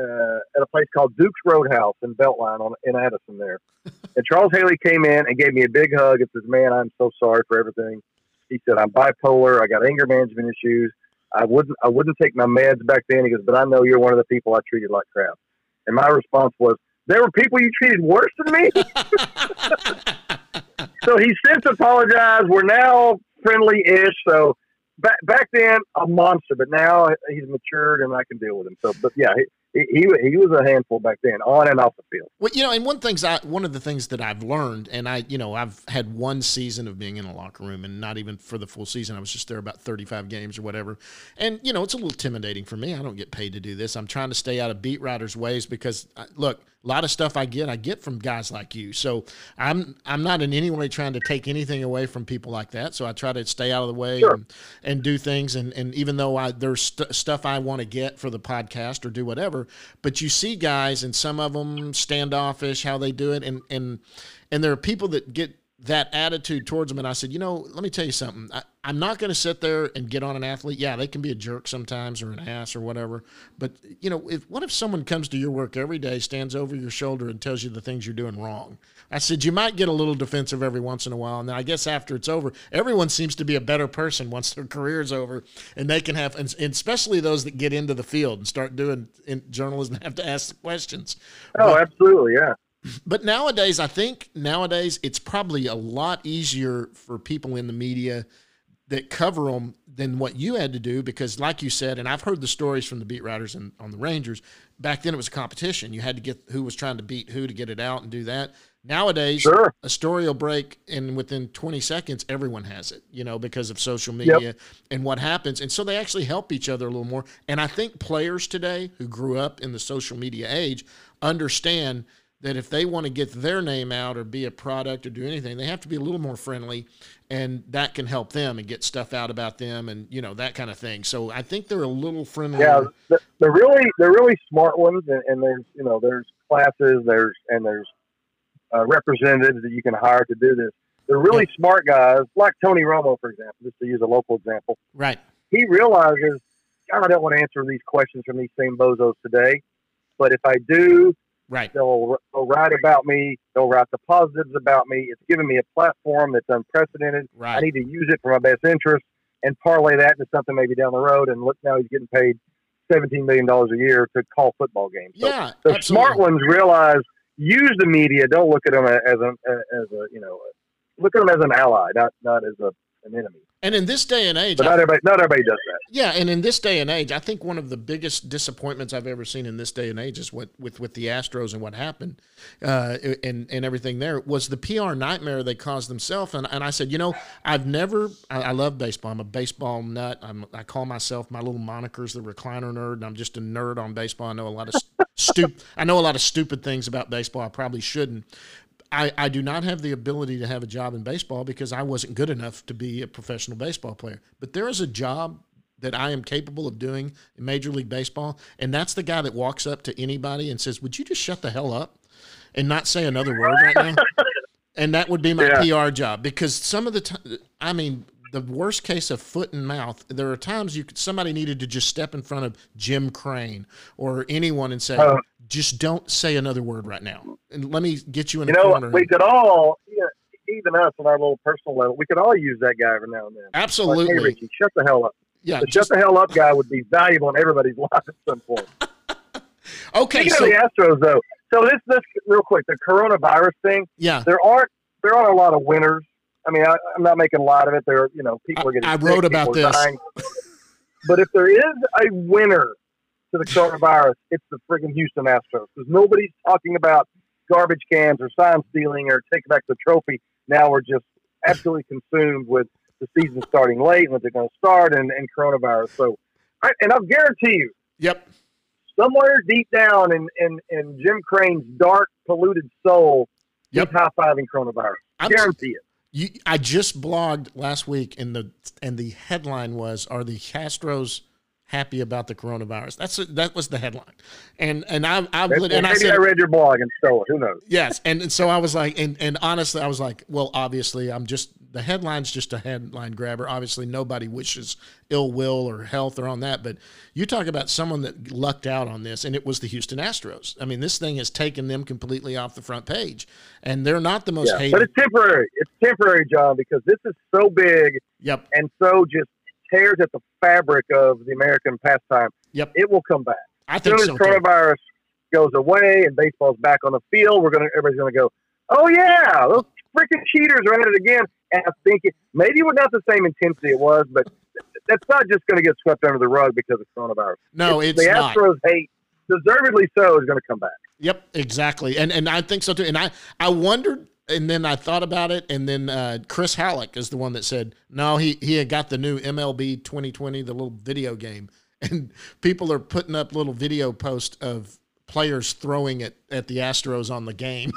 uh, at a place called Duke's Roadhouse in Beltline on, in Addison there. And Charles Haley came in and gave me a big hug and says, man, I'm so sorry for everything. He said, I'm bipolar. I got anger management issues. I wouldn't, I wouldn't take my meds back then. He goes, but I know you're one of the people I treated like crap. And my response was, there were people you treated worse than me. So he since apologized. We're now friendly-ish. So back back then, a monster, but now he's matured and I can deal with him. So, but yeah, he he, he was a handful back then, on and off the field. Well, you know, and one things I one of the things that I've learned, and I, you know, I've had one season of being in a locker room, and not even for the full season. I was just there about thirty-five games or whatever. And you know, it's a little intimidating for me. I don't get paid to do this. I'm trying to stay out of beat writers' ways because, I, look. A lot of stuff I get, I get from guys like you. So I'm I'm not in any way trying to take anything away from people like that. So I try to stay out of the way sure. and, and do things. And, and even though I there's st- stuff I want to get for the podcast or do whatever, but you see guys and some of them standoffish, how they do it. And, and, and there are people that get that attitude towards them. And I said, you know, let me tell you something. I, I'm not going to sit there and get on an athlete. Yeah, they can be a jerk sometimes or an ass or whatever. But, you know, if what if someone comes to your work every day, stands over your shoulder and tells you the things you're doing wrong? I said, you might get a little defensive every once in a while. And then I guess after it's over, everyone seems to be a better person once their career's over. And they can have, and especially those that get into the field and start doing in journalism and have to ask questions. Oh, but, absolutely, yeah. But nowadays, I think nowadays it's probably a lot easier for people in the media that cover them than what you had to do, because like you said, and I've heard the stories from the beat writers and on the Rangers, back then it was a competition. You had to get who was trying to beat who to get it out and do that. Nowadays, sure. a story will break, and within twenty seconds, everyone has it, you know, because of social media yep. and what happens. And so they actually help each other a little more. And I think players today who grew up in the social media age understand that if they want to get their name out or be a product or do anything, they have to be a little more friendly, and that can help them and get stuff out about them and, you know, that kind of thing. So I think they're a little friendly. Yeah, they're really, they're really smart ones. And, and there's, you know, there's classes, there's, and there's uh, representatives that you can hire to do this. They're really yeah. smart guys, like Tony Romo, for example, just to use a local example. Right. He realizes, God, I don't want to answer these questions from these same bozos today, but if I do, right. They'll, they'll write about me. They'll write the positives about me. It's given me a platform that's unprecedented. Right. I need to use it for my best interest and parlay that into something maybe down the road. And look, now he's getting paid seventeen million dollars a year to call football games. So, yeah, so smart ones realize, use the media. Don't look at them as a, as a you know, look at them as an ally, not, not as a, an enemy. And in this day and age, but not everybody, not everybody does that. Yeah, and in this day and age, I think one of the biggest disappointments I've ever seen in this day and age is what with, with the Astros and what happened, uh, and and everything there was the P R nightmare they caused themselves. And and I said, you know, I've never, I, I love baseball. I'm a baseball nut. I'm, I call myself my little moniker's the recliner nerd, and I'm just a nerd on baseball. I know a lot of stupid. I know a lot of stupid things about baseball. I probably shouldn't. I, I do not have the ability to have a job in baseball because I wasn't good enough to be a professional baseball player. But there is a job that I am capable of doing in Major League Baseball, and that's the guy that walks up to anybody and says, would you just shut the hell up and not say another word right now? And that would be my yeah. P R job, because some of the time, I mean – the worst case of foot and mouth, there are times you could, somebody needed to just step in front of Jim Crane or anyone and say, uh, just don't say another word right now. And let me get you in you the know, corner. We could all, yeah, even us on our little personal level, we could all use that guy every now and then. Absolutely. Like, hey, Richie, shut the hell up. Yeah, the just, shut the hell up guy would be valuable in everybody's life at some point. Okay. Speaking so, of the Astros, though, so this, this real quick, the coronavirus thing, yeah. there aren't, there aren't a lot of winners. I mean, I, I'm not making a lot of it. There, you know, people are getting. I sick, wrote about this. Dying. But if there is a winner to the coronavirus, it's the friggin' Houston Astros, because nobody's talking about garbage cans or sign stealing or take back the trophy. Now we're just absolutely consumed with the season starting late and when they're going to start and, and coronavirus. So, I, and I'll guarantee you. Yep. Somewhere deep down in in, in Jim Crane's dark, polluted soul, yep. he's high-fiving coronavirus. I'm guarantee t- it. You, I just blogged last week, and the and the headline was, "Are the Astros happy about the coronavirus. That's a, that was the headline. And and I I and maybe I, said, I read your blog and stole it. Who knows? Yes, and, and so I was like, and and honestly, I was like, well, obviously, I'm just the headline's just a headline grabber. Obviously, nobody wishes ill will or health or on that. But you talk about someone that lucked out on this, and it was the Houston Astros. I mean, this thing has taken them completely off the front page, and they're not the most yeah, hated. But it's temporary. It's temporary, John, because this is so big. Yep. And so just tears at the fabric of the American pastime. Yep. It will come back. I think so. As soon as coronavirus goes away and baseball's back on the field, we're gonna everybody's gonna go, oh yeah, those freaking cheaters are at it again. And I think it, maybe it was not the same intensity it was, but that's not just going to get swept under the rug because of coronavirus. No, it's, it's the not. Astros hate, deservedly so, is going to come back. Yep, exactly, and and I think so too. And I I wondered, and then I thought about it, and then uh, Chris Halleck is the one that said no. He he had got the new M L B twenty twenty, the little video game, and people are putting up little video posts of players throwing it at the Astros on the game.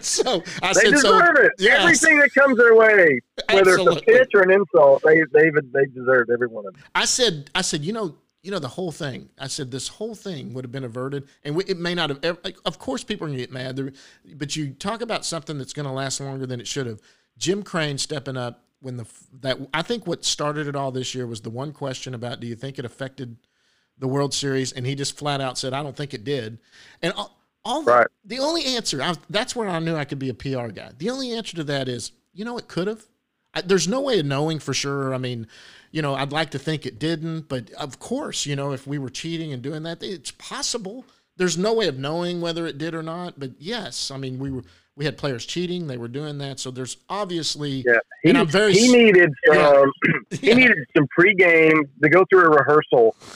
So I they said, deserve so, it. Yes. Everything that comes their way, whether Absolutely. It's a pitch or an insult, they they they deserved every one of them. I said, I said, you know, you know, the whole thing. I said this whole thing would have been averted, and we, it may not have. Ever, like, of course, people are gonna get mad, there, but you talk about something that's gonna last longer than it should have. Jim Crane stepping up when the that I think what started it all this year was the one question about do you think it affected the World Series, and he just flat out said I don't think it did, and. All, All right. The, the only answer, I, that's where I knew I could be a P R guy. The only answer to that is, you know, it could have. I, there's no way of knowing for sure. I mean, you know, I'd like to think it didn't. But, of course, you know, if we were cheating and doing that, it's possible. There's no way of knowing whether it did or not. But, yes, I mean, we were we had players cheating. They were doing that. So there's obviously yeah, – he, he needed yeah. um, he yeah. needed some pregame to go through a rehearsal –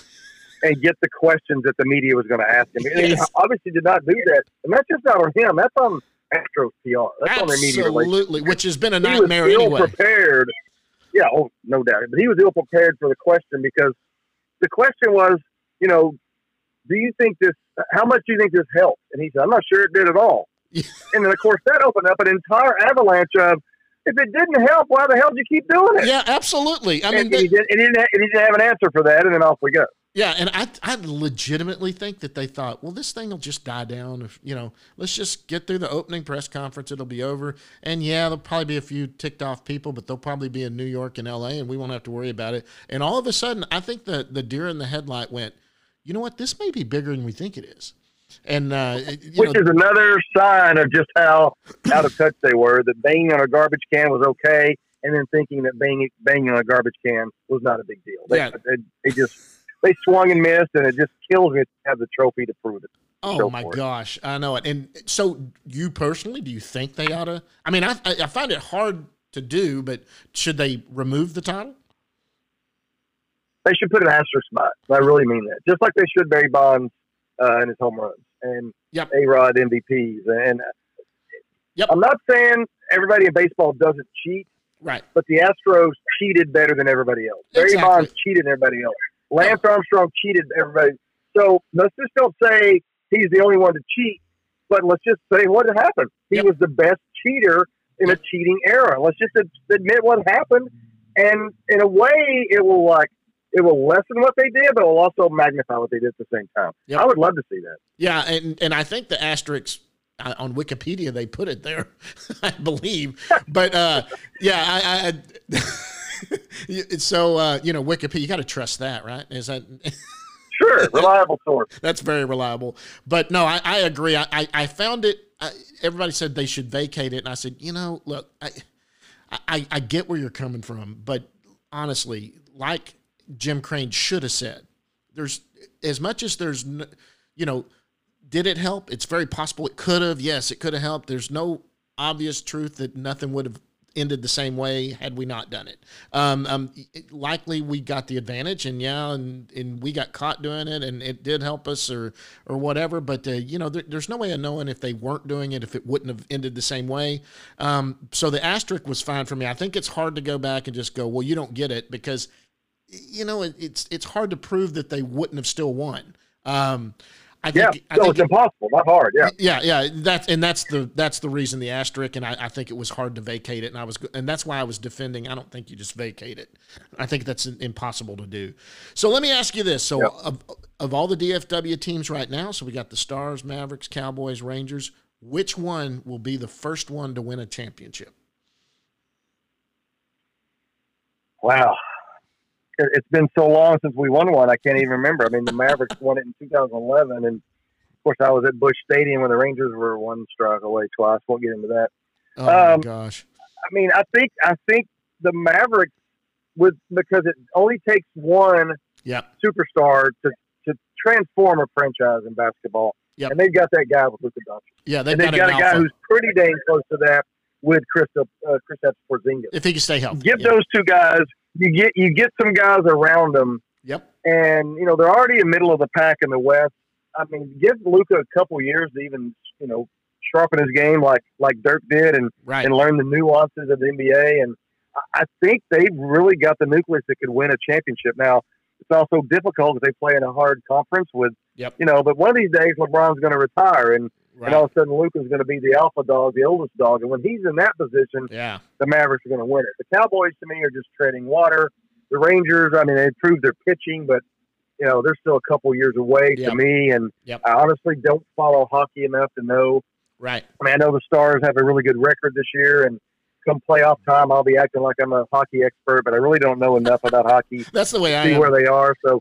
and get the questions that the media was going to ask him. Yes. He obviously did not do that. And that's just not on him. That's on Astros P R. That's Absolutely, on their media relations. Absolutely, which has been a nightmare anyway. He was ill-prepared. Anyway. Yeah, oh, no doubt. But he was ill-prepared for the question because the question was, you know, do you think this – how much do you think this helped? And he said, I'm not sure it did at all. Yeah. And then, of course, that opened up an entire avalanche of, if it didn't help, why the hell did you keep doing it? Yeah, absolutely. I mean, and, they, he, did, and, he didn't have, and he didn't have an answer for that, and then off we go. Yeah, and I I legitimately think that they thought, well, this thing will just die down. If, you know, let's just get through the opening press conference. It'll be over. And, yeah, there'll probably be a few ticked off people, but they'll probably be in New York and L A, and we won't have to worry about it. And all of a sudden, I think the, the deer in the headlight went, you know what, this may be bigger than we think it is. And uh, you Which know, is another sign of just how out of touch they were, that banging on a garbage can was okay, and then thinking that banging, banging on a garbage can was not a big deal. They, yeah. they, they just – They swung and missed, and it just kills me to have the trophy to prove it. Oh, my gosh. I know it. And so you personally, do you think they ought to? I mean, I I find it hard to do, but should they remove the title? They should put an asterisk by it. I really mean that. Just like they should Barry Bonds uh, and his home runs and yep. A-Rod M V Ps. And yep. I'm not saying everybody in baseball doesn't cheat, right? But the Astros cheated better than everybody else. Exactly. Barry Bonds cheated everybody else. Lance Armstrong cheated everybody. So let's just don't say he's the only one to cheat, but let's just say what happened. He yep. was the best cheater in yep. a cheating era. Let's just admit what happened. And in a way, it will like it will lessen what they did, but it will also magnify what they did at the same time. Yep. I would love to see that. Yeah, and, and I think the asterisk on Wikipedia, they put it there, I believe. But, uh, yeah, I... I so, uh, you know, Wikipedia, you got to trust that, right? Is that sure, reliable source. That's very reliable. But, no, I, I agree. I, I, I found it I, – everybody said they should vacate it, and I said, you know, look, I, I, I get where you're coming from, but honestly, like Jim Crane should have said, there's – as much as there's no, – you know, did it help? It's very possible it could have. Yes, it could have helped. There's no obvious truth that nothing would have – ended the same way had we not done it. Um, um, it, likely we got the advantage, and yeah, and, and we got caught doing it, and it did help us, or or whatever. But uh, you know, there, there's no way of knowing if they weren't doing it, if it wouldn't have ended the same way. Um, so the asterisk was fine for me. I think it's hard to go back and just go, well, you don't get it, because you know it, it's it's hard to prove that they wouldn't have still won. Um, I think, yeah, I no, think it's it, impossible, not hard. Yeah, yeah, yeah. That's and that's the that's the reason the asterisk, and I, I think it was hard to vacate it, and I was and that's why I was defending. I don't think you just vacate it. I think that's impossible to do. So let me ask you this: so yeah. of, of all the D F W teams right now, so we got the Stars, Mavericks, Cowboys, Rangers. Which one will be the first one to win a championship? Wow. It's been so long since we won one, I can't even remember. I mean, the Mavericks won it in two thousand eleven, and of course, I was at Busch Stadium when the Rangers were one strike away twice. We'll get into that. Oh my um, gosh! I mean, I think I think the Mavericks was because it only takes one yep. superstar to to transform a franchise in basketball, yep. and they've got that guy with Luka Doncic. Yeah, they've, and they've got, got a guy who's pretty dang close to that with Chris uh, Chris Porzingis. If he can stay healthy, give yeah. those two guys. You get you get some guys around them, yep. and you know they're already in the middle of the pack in the West. I mean, give Luka a couple years to even you know sharpen his game like like Dirk did, and right. and learn the nuances of the N B A. And I think they've really got the nucleus that could win a championship. Now it's also difficult if they play in a hard conference with yep. you know. But one of these days, LeBron's going to retire, and right. and all of a sudden Luka's going to be the alpha dog, the oldest dog. And when he's in that position, yeah. the Mavericks are going to win it. The Cowboys, to me, are just treading water. The Rangers, I mean, they proved their pitching, but, you know, they're still a couple years away yep. to me. And yep. I honestly don't follow hockey enough to know. Right. I mean, I know the Stars have a really good record this year, and come playoff time, I'll be acting like I'm a hockey expert, but I really don't know enough about hockey That's the way to I see am. Where they are. So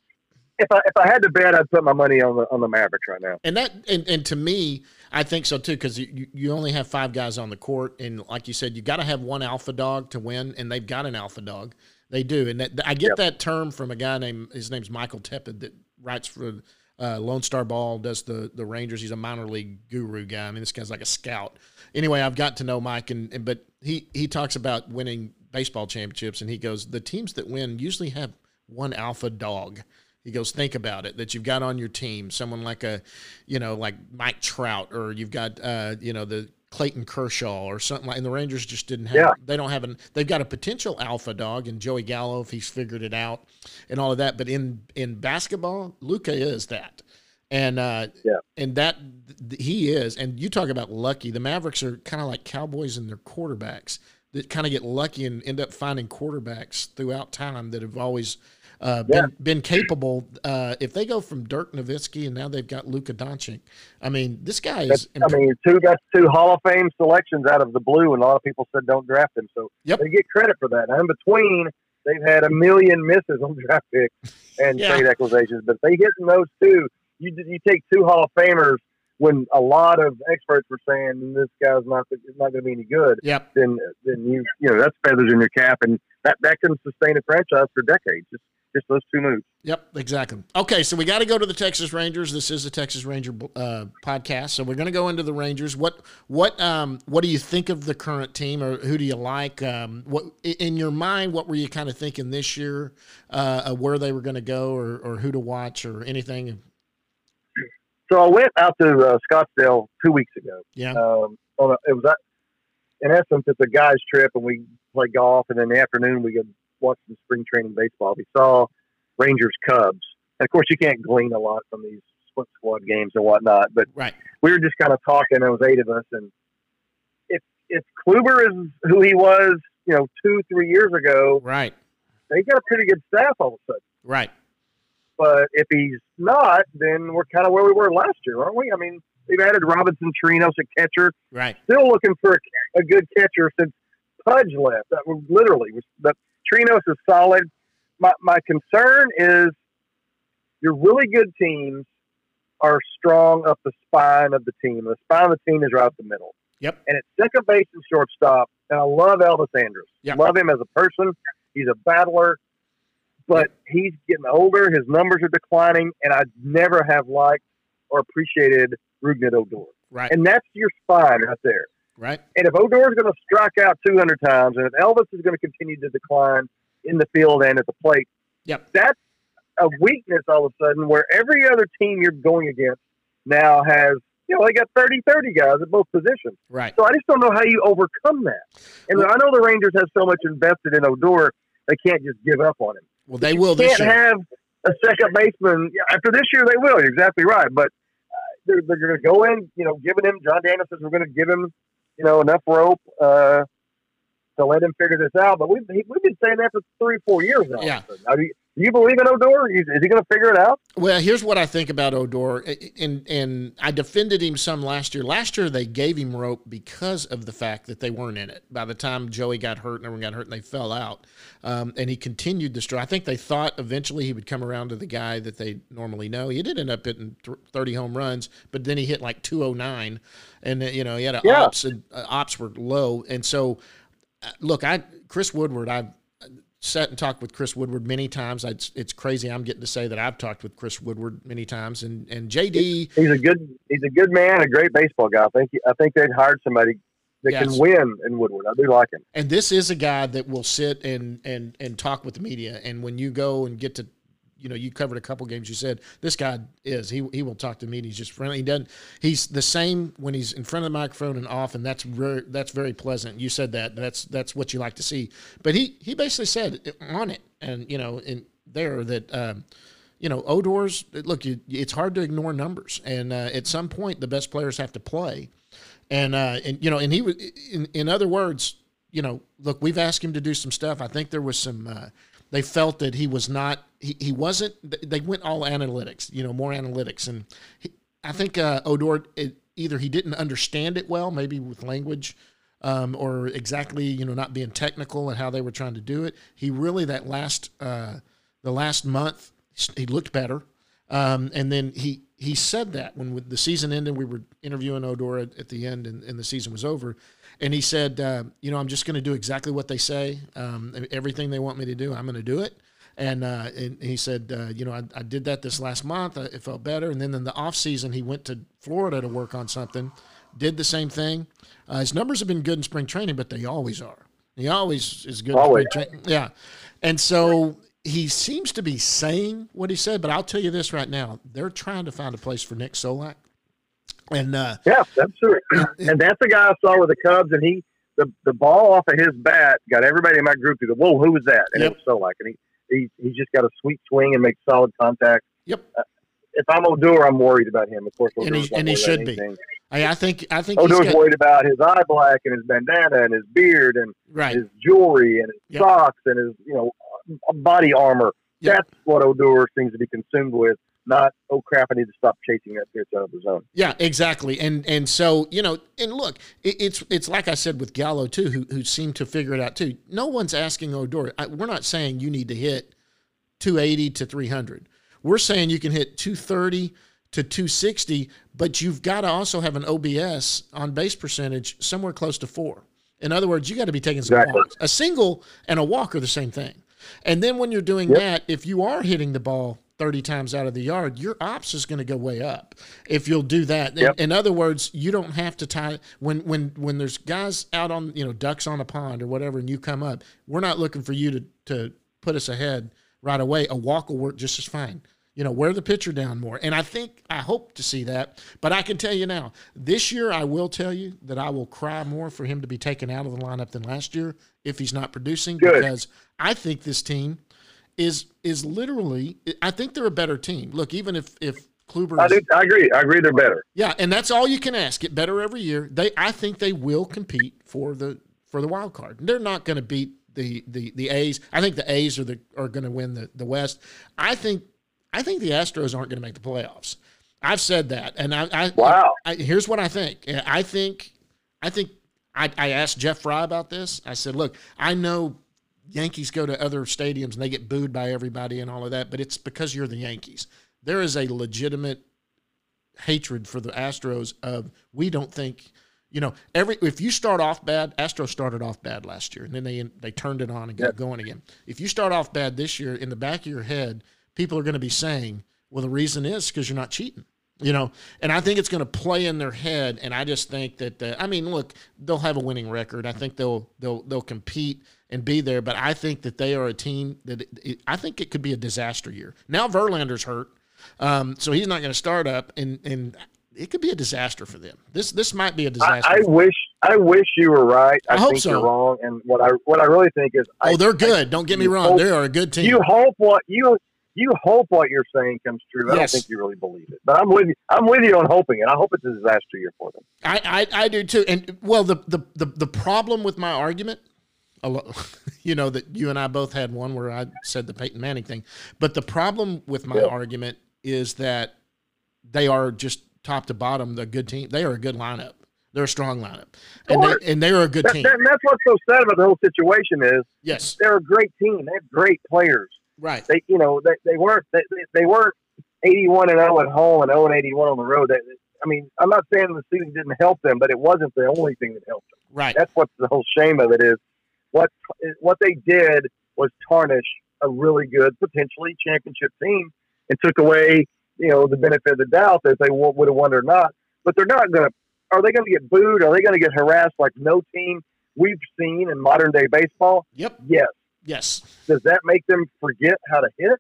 if I, if I had to bet, I'd put my money on the on the Mavericks right now. And that and, and to me, I think so too, because you, you only have five guys on the court, and like you said, you got to have one alpha dog to win, and they've got an alpha dog. They do, and that, I get yep. that term from a guy named his name's Michael Tepid that writes for uh, Lone Star Ball, does the the Rangers. He's a minor league guru guy. I mean, this guy's like a scout. Anyway, I've got to know Mike, and, and but he he talks about winning baseball championships, and he goes, the teams that win usually have one alpha dog. He goes, think about it, that you've got on your team someone like a, you know, like Mike Trout, or you've got, uh, you know, the Clayton Kershaw or something like. And the Rangers just didn't have. Yeah. They don't have an. They've got a potential alpha dog in Joey Gallo if he's figured it out, and all of that. But in in basketball, Luka is that, and uh, yeah. and that he is. And you talk about lucky. The Mavericks are kind of like Cowboys and their quarterbacks that kind of get lucky and end up finding quarterbacks throughout time that have always. Uh, been, yeah. been capable. Uh, if they go from Dirk Nowitzki and now they've got Luka Doncic, I mean, this guy is. Imp- I mean, two that's two Hall of Fame selections out of the blue, and a lot of people said don't draft him, so yep. they get credit for that. Now, in between, they've had a million misses on draft picks and yeah. trade acquisitions, but if they hit those two, you you take two Hall of Famers when a lot of experts were saying this guy's not not going to be any good. Yep. Then then you you know that's feathers in your cap, and that that can sustain a franchise for decades. Just, Just those two moves. Yep, exactly. Okay, so we got to go to the Texas Rangers. This is a Texas Ranger uh, podcast, so we're going to go into the Rangers. What what um what do you think of the current team, or who do you like? Um, what in your mind? What were you kind of thinking this year? Uh, where they were going to go, or or who to watch, or anything? So I went out to uh, Scottsdale two weeks ago. Yeah, um, on a, it was a, in essence it's a guys' trip, and we play golf, and in the afternoon we go. Watched some spring training baseball. We saw Rangers Cubs. And of course, you can't glean a lot from these split squad games and whatnot. But right. we were just kind of talking. There was eight of us, and if if Kluber is who he was, you know, two three years ago, right? They got a pretty good staff all of a sudden, right? But if he's not, then we're kind of where we were last year, aren't we? I mean, they've added Robinson Chirinos, a catcher, right? Still looking for a, a good catcher since Pudge left. That was literally was that. Trinos is solid. My my concern is your really good teams are strong up the spine of the team. The spine of the team is right up the middle. Yep. And it's second base and shortstop. And I love Elvis Andrus. Yep. Love him as a person. He's a battler. But he's getting older. His numbers are declining. And I never have liked or appreciated Rougned Odor. Right. And that's your spine right there. Right. And if Odor's going to strike out two hundred times, and if Elvis is going to continue to decline in the field and at the plate, yep. that's a weakness all of a sudden where every other team you're going against now has, you know, they got thirty thirty guys at both positions. Right. So I just don't know how you overcome that. And well, I know the Rangers have so much invested in Odor, they can't just give up on him. Well, they will this year. You can't have a second baseman. After this year, they will. You're exactly right. But they're, they're going to go in, you know, giving him, John Daniels says we're going to give him, you know, enough rope uh, to let him figure this out. But we've, we've been saying that for three, four years now. Yeah. Now, do, you, do you believe in Odor? Is, is he going to figure it out? Well, here's what I think about Odor, and, and I defended him some last year. Last year they gave him rope because of the fact that they weren't in it. By the time Joey got hurt and everyone got hurt and they fell out, um, and he continued the struggle. I think they thought eventually he would come around to the guy that they normally know. He did end up hitting thirty home runs, but then he hit like two oh nine, and, you know, he had an yeah. ops, and uh, ops were low. And so – look, I Chris Woodward, I've sat and talked with Chris Woodward many times. I, it's, it's crazy I'm getting to say that I've talked with Chris Woodward many times. And, and J D, he's a good he's a good man, a great baseball guy. I think I think they'd hired somebody that yes. can win in Woodward. I do like him. And this is a guy that will sit and and and talk with the media. And when you go and get to, you know, you covered a couple games. You said this guy is he he will talk to me. And he's just friendly. He doesn't. He's the same when he's in front of the microphone and off, and that's very, that's very pleasant. You said that. That's that's what you like to see. But he he basically said on it, and you know, in there that um, you know, Odor's look. You, it's hard to ignore numbers, and uh, at some point, the best players have to play, and uh, and you know, and he was in, in other words, you know, look, we've asked him to do some stuff. I think there was some. Uh, They felt that he was not, he, he wasn't, they went all analytics, you know, more analytics. And he, I think uh, Odor, it, either he didn't understand it well, maybe with language, um, or exactly, you know, not being technical and how they were trying to do it. He really, that last, uh, the last month, he looked better. Um, and then he, he said that when the season ended, we were interviewing Odor at, at the end and, and the season was over. And he said, uh, you know, I'm just going to do exactly what they say. Um, everything they want me to do, I'm going to do it. And, uh, and he said, uh, you know, I, I did that this last month. I, it felt better. And then in the off season, he went to Florida to work on something, did the same thing. Uh, his numbers have been good in spring training, but they always are. He always is good. Always. In spring training. Yeah. And so he seems to be saying what he said, but I'll tell you this right now. They're trying to find a place for Nick Solak. And uh, yeah, that's true. And that's the guy I saw with the Cubs, and he the, the ball off of his bat got everybody in my group to go, "Whoa, who was that?" And yep. It was so like, and he, he he's just got a sweet swing and makes solid contact. Yep. Uh, if I'm Odor, I'm worried about him. Of course, Odor's and he, and he should anything. be. I, I think I think Odor's got... worried about his eye black and his bandana and his beard and right. his jewelry and his yep. socks and his you know body armor. Yep. That's what Odor seems to be consumed with. Not, oh, crap, I need to stop chasing that pitch out of the zone. Yeah, exactly. And and so, you know, and look, it, it's it's like I said with Gallo, too, who, who seemed to figure it out, too. No one's asking Odor. I, we're not saying you need to hit two eighty to three hundred. We're saying you can hit two thirty to two sixty, but you've got to also have an O B S on base percentage somewhere close to four. In other words, you got to be taking some exactly. walks. A single and a walk are the same thing. And then when you're doing yep. that, if you are hitting the ball thirty times out of the yard, your ops is going to go way up if you'll do that. Yep. In, in other words, you don't have to tie when, when, when there's guys out on, you know, ducks on a pond or whatever, and you come up, we're not looking for you to, to put us ahead right away. A walk will work just as fine. You know, wear the pitcher down more. And I think, I hope to see that, but I can tell you now, this year, I will tell you that I will cry more for him to be taken out of the lineup than last year if he's not producing, Good. because I think this team is is literally, I think they're a better team. Look, even if if Kluber, I, do, I agree, I agree, they're better. Yeah, and that's all you can ask. Get better every year. They, I think they will compete for the for the wild card. They're not going to beat the, the the A's. I think the A's are the are going to win the the West. I think I think the Astros aren't going to make the playoffs. I've said that, and I, I wow. I, I, here's what I think. I think I think I, I asked Jeff Fry about this. I said, look, I know Yankees go to other stadiums and they get booed by everybody and all of that, but it's because you're the Yankees. There is a legitimate hatred for the Astros of we don't think, you know, every if you start off bad, Astros started off bad last year, and then they they turned it on and got yep. going again. If you start off bad this year, in the back of your head, people are going to be saying, well, the reason is because you're not cheating. You know, and I think it's going to play in their head, and I just think that uh, I mean, look, they'll have a winning record. I think they'll they'll they'll compete and be there, but I think that they are a team that it, it, I think it could be a disaster year. Now Verlander's hurt, um, so he's not going to start up, and and it could be a disaster for them. This this might be a disaster. I, I wish I wish you were right. I, I hope think so. You're wrong, and what I what I really think is, oh, I, they're good. I, Don't get me wrong; hope, they are a good team. You hope what you. you hope what you're saying comes true. Yes. I don't think you really believe it. But I'm with you. I'm with you on hoping it. I hope it's a disaster year for them. I, I, I do too. And well, the, the, the, the problem with my argument, you know, that you and I both had one where I said the Peyton Manning thing. But the problem with my yeah. argument is that they are just top to bottom, the good team. They are a good lineup. They're a strong lineup, and they, and they are a good that, team. That, and that's what's so sad about the whole situation is, yes, they're a great team. They have great players. Right. They, you know, they they weren't they, they weren't eighty-one and zero at home and zero and eighty-one on the road. They, I mean, I'm not saying the season didn't help them, but it wasn't the only thing that helped them. Right. That's what the whole shame of it is. What what they did was tarnish a really good, potentially championship team, and took away, you know, the benefit of the doubt that they would have won or not. But they're not going to. Are they going to get booed? Are they going to get harassed like no team we've seen in modern day baseball? Yep. Yes. Yes. Does that make them forget how to hit?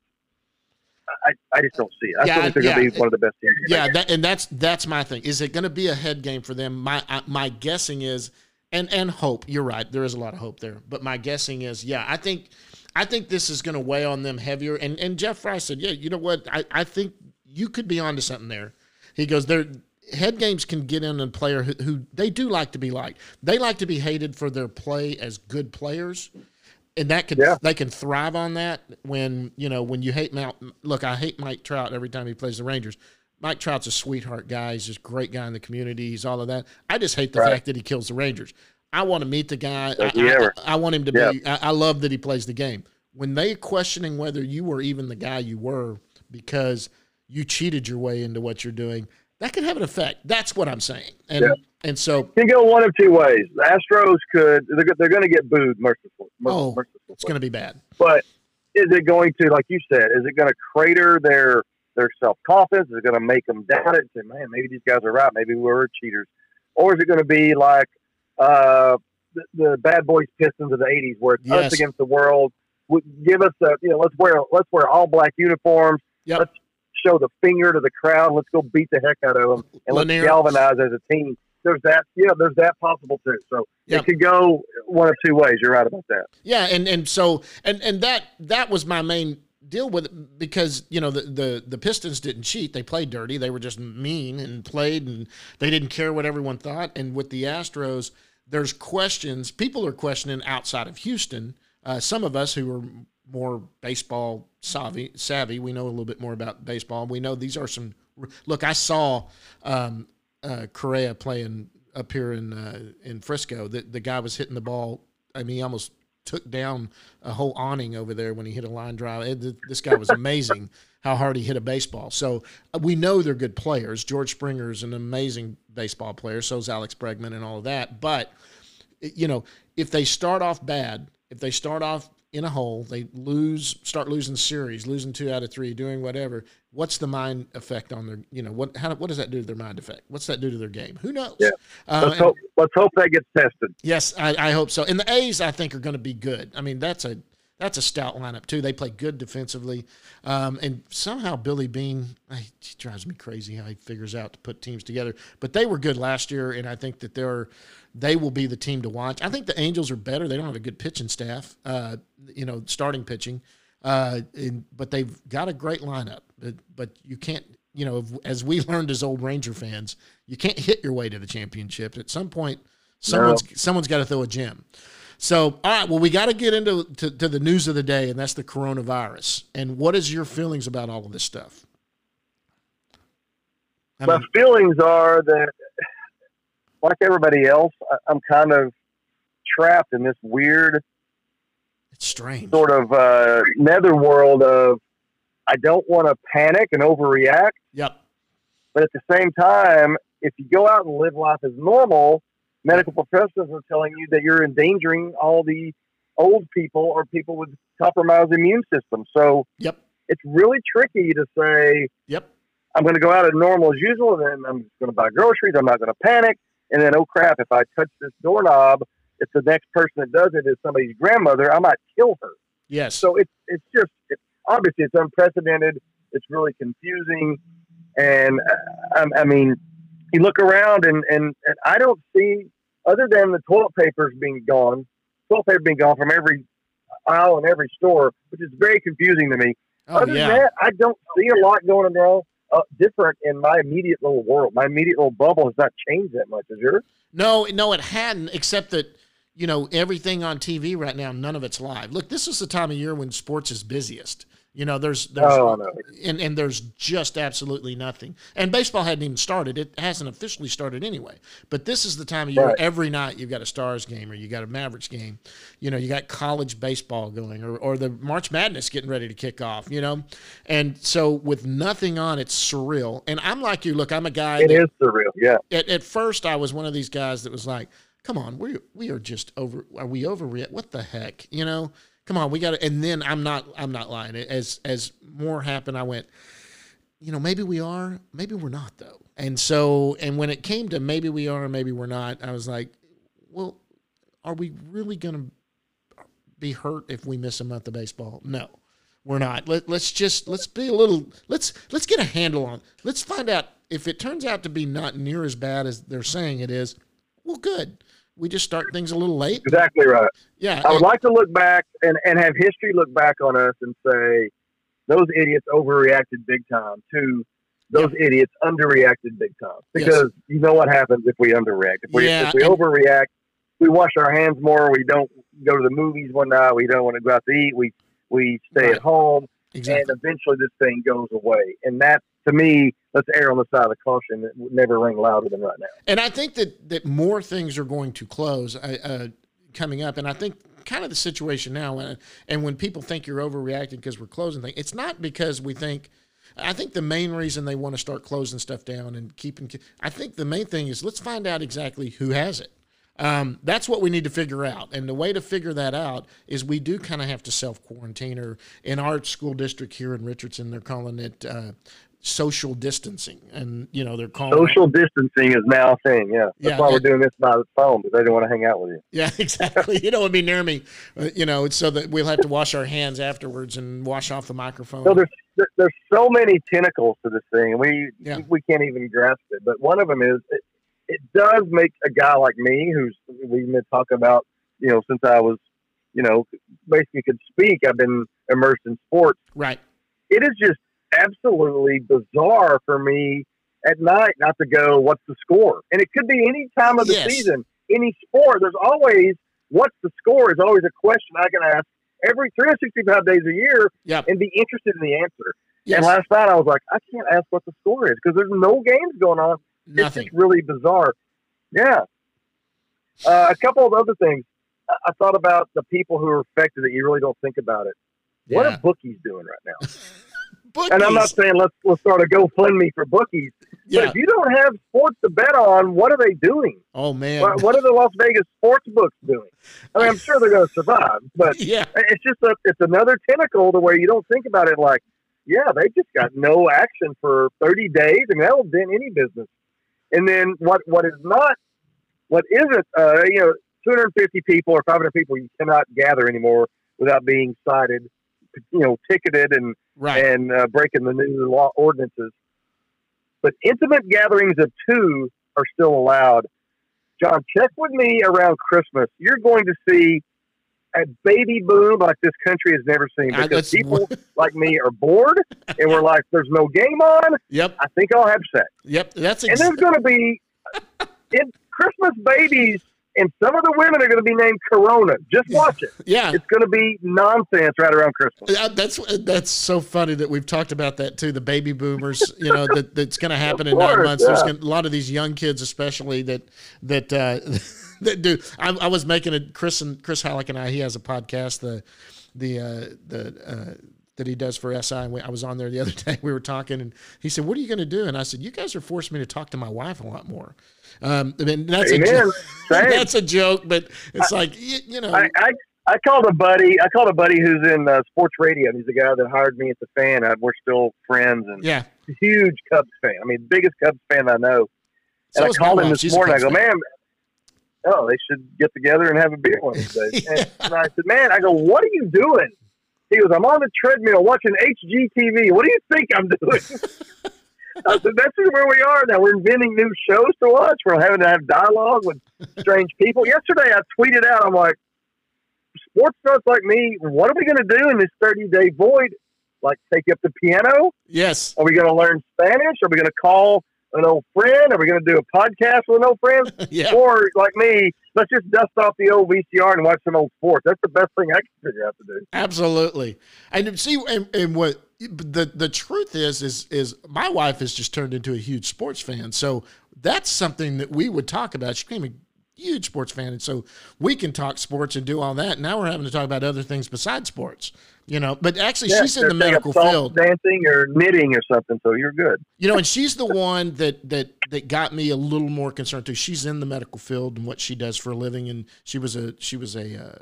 I, I just don't see it. I yeah, think they're yeah. going to be one of the best teams. Yeah, that, and that's that's my thing. Is it going to be a head game for them? My I, my guessing is, and and hope. You're right. There is a lot of hope there, but my guessing is, yeah. I think I think this is going to weigh on them heavier. And and Jeff Fry said, yeah, you know what? I I think you could be onto something there. He goes, they're. Head games can get in a player who, who they do like to be liked. They like to be hated for their play as good players, and that can yeah. they can thrive on that. When you know when you hate Mount, look, I hate Mike Trout every time he plays the Rangers. Mike Trout's a sweetheart guy. He's just a great guy in the community. He's all of that. I just hate the right. fact that he kills the Rangers. I want to meet the guy. I, I, I want him to yeah. be. I, I love that he plays the game. When they questioning whether you were even the guy you were because you cheated your way into what you're doing. That could have an effect. That's what I'm saying. And yeah. and so it can go one of two ways. The Astros could they're they're going to get booed mercifully. mercifully oh, mercifully. It's going to be bad. But is it going to, like you said, is it going to crater their their self confidence? Is it going to make them doubt it? And say, man, maybe these guys are right. Maybe we were cheaters. Or is it going to be like uh, the, the Bad Boys Pistons of the eighties, where it's yes. us against the world? Give us a you know let's wear let's wear all black uniforms. Yep. Let's show the finger to the crowd. Let's go beat the heck out of them, and Lanier. Let's galvanize as a team. There's that, yeah. There's that possible too. So yeah. it could go one of two ways. You're right about that. Yeah, and and so and and that that was my main deal with it, because you know the the the Pistons didn't cheat. They played dirty. They were just mean and played, and they didn't care what everyone thought. And with the Astros, there's questions. People are questioning outside of Houston. Uh, some of us who are more baseball savvy, savvy. We know a little bit more about baseball. We know these are some. Look, I saw um, uh, Correa playing up here in uh, in Frisco. The, the guy was hitting the ball. I mean, he almost took down a whole awning over there when he hit a line drive. It, this guy was amazing how hard he hit a baseball. So we know they're good players. George Springer is an amazing baseball player. So is Alex Bregman and all of that. But, you know, if they start off bad, if they start off in a hole, they lose, start losing series, losing two out of three, doing whatever. What's the mind effect on their, you know, what, how, what does that do to their mind effect? What's that do to their game? Who knows? Yeah. Uh, let's, and, hope, let's hope that gets tested. Yes, I, I hope so. And the A's, I think, are going to be good. I mean, that's a, that's a stout lineup too. They play good defensively. Um, and somehow Billy Beane, I, he drives me crazy how he figures out to put teams together, but they were good last year. And I think that they're, they will be the team to watch. I think the Angels are better. They don't have a good pitching staff, uh, you know, starting pitching, uh, and, but they've got a great lineup, but, but you can't, you know, as we learned as old Ranger fans, you can't hit your way to the championship. At some point, someone's, no. someone's got to throw a gem. So, all right, well, we got to get into to, to the news of the day, and that's the coronavirus. And what is your feelings about all of this stuff? I mean, my feelings are that, like everybody else, I'm kind of trapped in this weird, it's strange sort of uh, netherworld of I don't want to panic and overreact. Yep. But at the same time, if you go out and live life as normal, medical professionals are telling you that you're endangering all the old people or people with compromised immune systems. So yep. it's really tricky to say, yep, I'm going to go out as normal as usual, and then I'm just going to buy groceries. I'm not going to panic. And then, oh, crap, if I touch this doorknob, if the next person that does it is somebody's grandmother, I might kill her. Yes. So it's it's just, it's, obviously, it's unprecedented. It's really confusing. And, I, I mean, you look around, and, and, and I don't see, other than the toilet papers being gone, toilet paper being gone from every aisle and every store, which is very confusing to me. Oh, Other yeah. than that, I don't see a lot going on uh, different in my immediate little world. My immediate little bubble has not changed that much. Is yours? No, no, it hadn't, except that, you know, everything on T V right now, none of it's live. Look, this is the time of year when sports is busiest. You know, there's, there's oh, no. and, and there's just absolutely nothing. And baseball hadn't even started. It hasn't officially started anyway. But this is the time of year. Right. Every night you've got a Stars game or you got a Mavericks game. You know, you got college baseball going or, or the March Madness getting ready to kick off, you know. And so with nothing on, it's surreal. And I'm like you. Look, I'm a guy. It that, is surreal, yeah. At, at first I was one of these guys that was like, come on, we we are just over. Are we over yet? What the heck, you know? Come on, we got to. And then I'm not, I'm not lying. As as more happened, I went, you know, maybe we are, maybe we're not though. And so, and when it came to maybe we are, maybe we're not, I was like, well, are we really going to be hurt if we miss a month of baseball? No, we're not. Let, let's just let's be a little. Let's let's get a handle on. Let's find out if it turns out to be not near as bad as they're saying it is. Well, good. We just start things a little late. Exactly right. Yeah. I would like to look back and, and have history look back on us and say, those idiots overreacted big time to those yeah. idiots underreacted big time. Because yes. you know what happens if we underreact. If we, yeah. if we overreact, we wash our hands more. We don't go to the movies one night. We don't want to go out to eat. We, we stay right. at home. Exactly. And eventually this thing goes away. And that, to me, let's err on the side of caution. It would never ring louder than right now. And I think that, that more things are going to close uh, coming up. And I think kind of the situation now, and when people think you're overreacting because we're closing things, it's not because we think – I think the main reason they want to start closing stuff down and keeping – I think the main thing is let's find out exactly who has it. Um, that's what we need to figure out. And the way to figure that out is we do kind of have to self-quarantine, or in our school district here in Richardson, they're calling it uh, social distancing. And, you know, they're calling social it, distancing is now a thing. Yeah. That's yeah, why we're it, doing this by the phone, because they don't want to hang out with you. Yeah, exactly. You don't want to be near me, you know, so that we'll have to wash our hands afterwards and wash off the microphone. So there's, there, there's so many tentacles to this thing. We, yeah. we can't even grasp it, but one of them is, it, It does make a guy like me, who's we've been talking about, you know, since I was, you know, basically could speak. I've been immersed in sports. Right. It is just absolutely bizarre for me at night not to go, what's the score? And it could be any time of the yes. season, any sport. There's always, what's the score is always a question I can ask every three hundred sixty-five days a year yep. and be interested in the answer. Yes. And last night I was like, I can't ask what the score is because there's no games going on. Nothing. It's really bizarre. Yeah. Uh, a couple of other things. I, I thought about the people who are affected that you really don't think about it. Yeah. What are bookies doing right now? Bookies. And I'm not saying let's, let's start a GoFundMe for bookies. Yeah. But if you don't have sports to bet on, what are they doing? Oh, man. What, what are the Las Vegas sports books doing? I mean, I'm sure they're going to survive. But yeah. it's just a, it's another tentacle to where you don't think about it like, yeah, they just got no action for thirty days. I mean, that'll dent any business. And then what, what is not, what isn't, uh, you know, two hundred fifty people or five hundred people you cannot gather anymore without being cited, you know, ticketed and right. and uh, breaking the new law ordinances. But intimate gatherings of two are still allowed. John, check with me around Christmas. You're going to see a baby boom like this country has never seen, because people like me are bored and we're like, there's no game on. Yep. I think I'll have sex. Yep. That's ex- and there's going to be in Christmas babies, and some of the women are going to be named Corona. Just watch it. Yeah. It's going to be nonsense right around Christmas. Uh, that's that's so funny that we've talked about that too. The baby boomers, you know, that that's going to happen in course, nine months. Yeah. There's gonna, a lot of these young kids, especially that that. Uh, Dude, I, I was making a Chris and Chris Halleck and I. He has a podcast, the the uh, the uh, that he does for S I. And we, I was on there the other day. We were talking, and he said, "What are you going to do?" And I said, "You guys are forcing me to talk to my wife a lot more." Um, I mean, that's Amen. a joke. That's a joke, but it's I, like you, you know. I, I I called a buddy. I called a buddy who's in uh, sports radio. He's the guy that hired me at the fan. I, we're still friends, and yeah, huge Cubs fan. I mean, biggest Cubs fan I know. And so I called him this She's morning. I go, fan. man. Oh, they should get together and have a beer one of these days. And, yeah. and I said, man, I go, what are you doing? He goes, I'm on the treadmill watching H G T V. What do you think I'm doing? I said, that's where we are now. We're inventing new shows to watch. We're having to have dialogue with strange people. Yesterday, I tweeted out, I'm like, sports nuts like me, what are we going to do in this thirty-day void? like take you up the piano? Yes. Are we going to learn Spanish? Are we going to call an old friend? Are we going to do a podcast with an old friend? Yeah. Or like me, let's just dust off the old V C R and watch some old sports. That's the best thing I can figure out to do. Absolutely. And see, and, and what the, the truth is, is, is my wife has just turned into a huge sports fan. So that's something that we would talk about. She became a huge sports fan. And so we can talk sports and do all that. Now we're having to talk about other things besides sports. You know, but actually yeah, she's in the medical field, dancing or knitting or something. So you're good. You know, and she's the one that, that, that got me a little more concerned too. She's in the medical field and what she does for a living. And she was a, she was a, uh,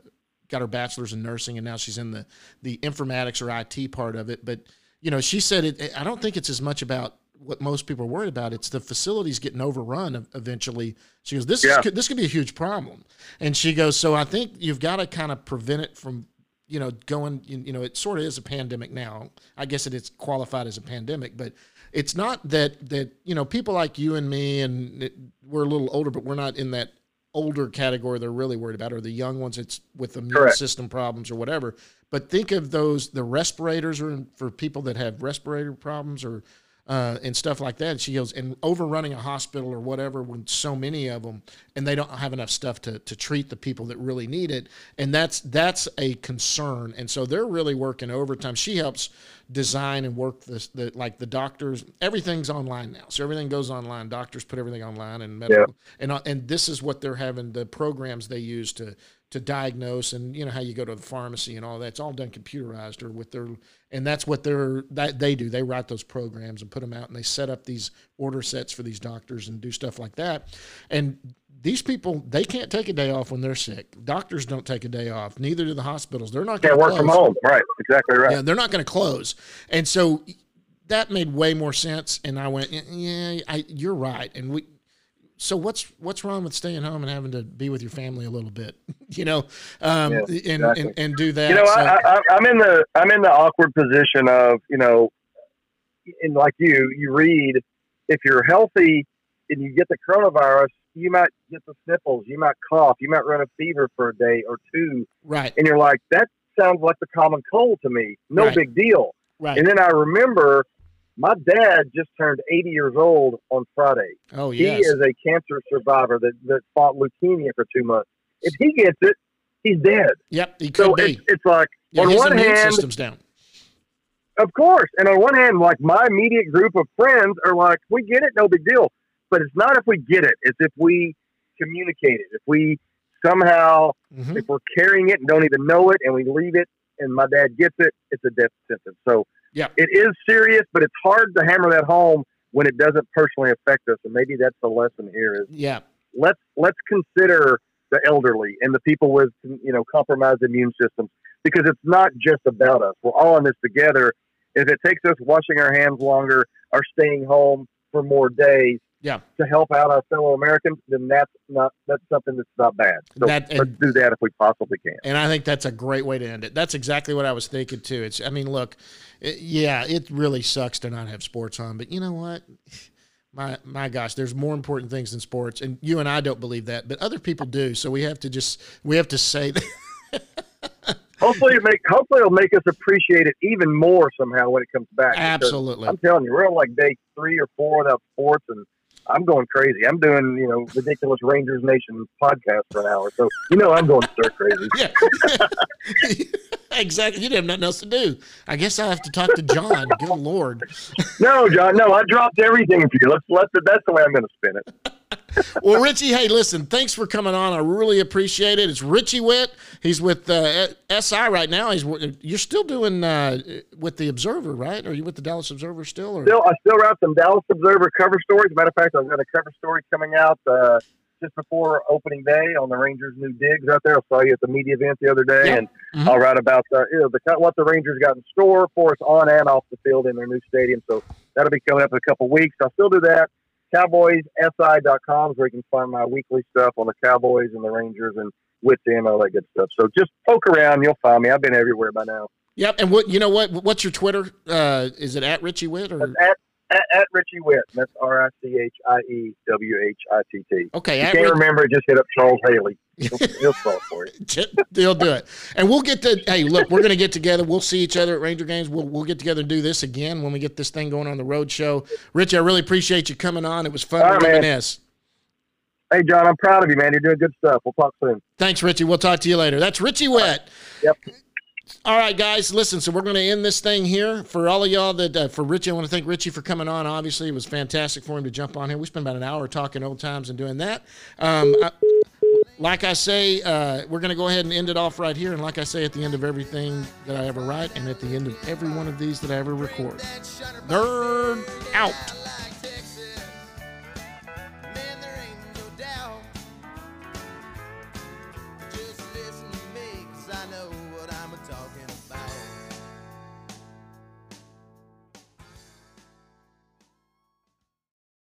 got her bachelor's in nursing and now she's in the, the informatics or I T part of it. But, you know, she said, it, I don't think it's as much about what most people are worried about. It's the facilities getting overrun eventually. She goes, this yeah. is, this could be a huge problem. And she goes, so I think you've got to kind of prevent it from, you know, going, you know, it sort of is a pandemic now. I guess it is qualified as a pandemic, but it's not that, that, you know, people like you and me, and it, we're a little older, but we're not in that older category they're really worried about, or the young ones it's with immune Correct. System problems or whatever. But think of those, the respirators are for people that have respirator problems or, uh, and stuff like that. And she goes, and overrunning a hospital or whatever, when so many of them, and they don't have enough stuff to, to treat the people that really need it. And that's, that's a concern. And so they're really working overtime. She helps design and work this, the, like the doctors, everything's online now. So everything goes online. Doctors put everything online and medical, yeah. and, and this is what they're having, the programs they use to, to diagnose, and you know how you go to the pharmacy and all that's all done computerized or with their, and that's what they're, that they do. They write those programs and put them out, and they set up these order sets for these doctors and do stuff like that. And these people, they can't take a day off when they're sick. Doctors don't take a day off. Neither do the hospitals. They're not going to work from home. Right. Exactly right. Yeah, they're not going to close. And so that made way more sense. And I went, yeah, I, you're right. And we, so what's what's wrong with staying home and having to be with your family a little bit, you know, um, yeah, exactly. and, and and do that. You know, so. I, I, I'm in the I'm in the awkward position of, you know, and like you, you read, if you're healthy and you get the coronavirus, you might get the sniffles, you might cough, you might run a fever for a day or two, right? And you're like, that sounds like the common cold to me. No right. big deal. Right. And then I remember. My dad just turned eighty years old on Friday. Oh, yes. He is a cancer survivor that, that fought leukemia for two months. If he gets it, he's dead. Yep, he could so be. It's, it's like, yeah, on his one immune hand, system's down. Of course. And on one hand, like my immediate group of friends are like, we get it, no big deal. But it's not if we get it. It's if we communicate it. If we somehow, mm-hmm. if we're carrying it and don't even know it and we leave it and my dad gets it, it's a death sentence. So. Yeah, it is serious, but it's hard to hammer that home when it doesn't personally affect us. And maybe that's the lesson here is yeah. let's, let's consider the elderly and the people with, you know, compromised immune systems, because it's not just about us. We're all in this together. If it takes us washing our hands longer or staying home for more days yeah. to help out our fellow Americans, then that's not, that's something that's not bad. So that, and, let's do that if we possibly can. And I think that's a great way to end it. That's exactly what I was thinking too. It's, I mean, look, It, yeah, it really sucks to not have sports on, but you know what? My my gosh, there's more important things than sports, and you and I don't believe that, but other people do. So we have to just we have to say that. Hopefully, it make hopefully it'll make us appreciate it even more somehow when it comes back. Absolutely, I'm telling you, we're on like day three or four without sports, and I'm going crazy. I'm doing, you know, ridiculous Rangers Nation podcast for an hour, so you know I'm going stir crazy. Yeah. Yeah. Exactly. You didn't have nothing else to do. I guess I have to talk to John. Good Lord. No, John. No, I dropped everything for you. Let's let the, that's the way I'm going to spin it. Well, Richie, hey, listen, thanks for coming on. I really appreciate it. It's Richie Whitt. He's with uh, S I right now. He's You're still doing uh, with the Observer, right? Are you with the Dallas Observer still? Or? Still, I still write some Dallas Observer cover stories. Matter of fact, I've got a cover story coming out uh, just before opening day on the Rangers' new digs out there. I saw you at the media event the other day, yeah. and mm-hmm. I'll write about the, you know, the, what the Rangers got in store for us on and off the field in their new stadium. So that'll be coming up in a couple weeks. I'll still do that. Cowboys S I dot com is where you can find my weekly stuff on the Cowboys and the Rangers and with them, all that good stuff. So just poke around. You'll find me. I've been everywhere by now. Yep. And what, you know what, what's your Twitter? Uh, is it at Richie Whitt or at, at, at Richie Whitt? That's R I C H I E W H I T T. Okay. You can't Rich- remember. Just hit up Charles Haley. He'll, he'll fall for it. He'll do it. And we'll get to, hey, look, we're going to get together. We'll see each other at Ranger games. We'll we'll get together and do this again when we get this thing going on the road show. Richie, I really appreciate you coming on. It was fun to reminisce. Hey, John, I'm proud of you, man. You're doing good stuff. We'll talk soon. Thanks, Richie. We'll talk to you later. That's Richie Whitt. Yep. All right, guys, listen, so we're going to end this thing here. For all of y'all that, uh, for Richie, I want to thank Richie for coming on. Obviously, it was fantastic for him to jump on here. We spent about an hour talking old times and doing that. Um, I, like I say, uh, we're going to go ahead and end it off right here. And like I say, at the end of everything that I ever write and at the end of every one of these that I ever record, nerd out.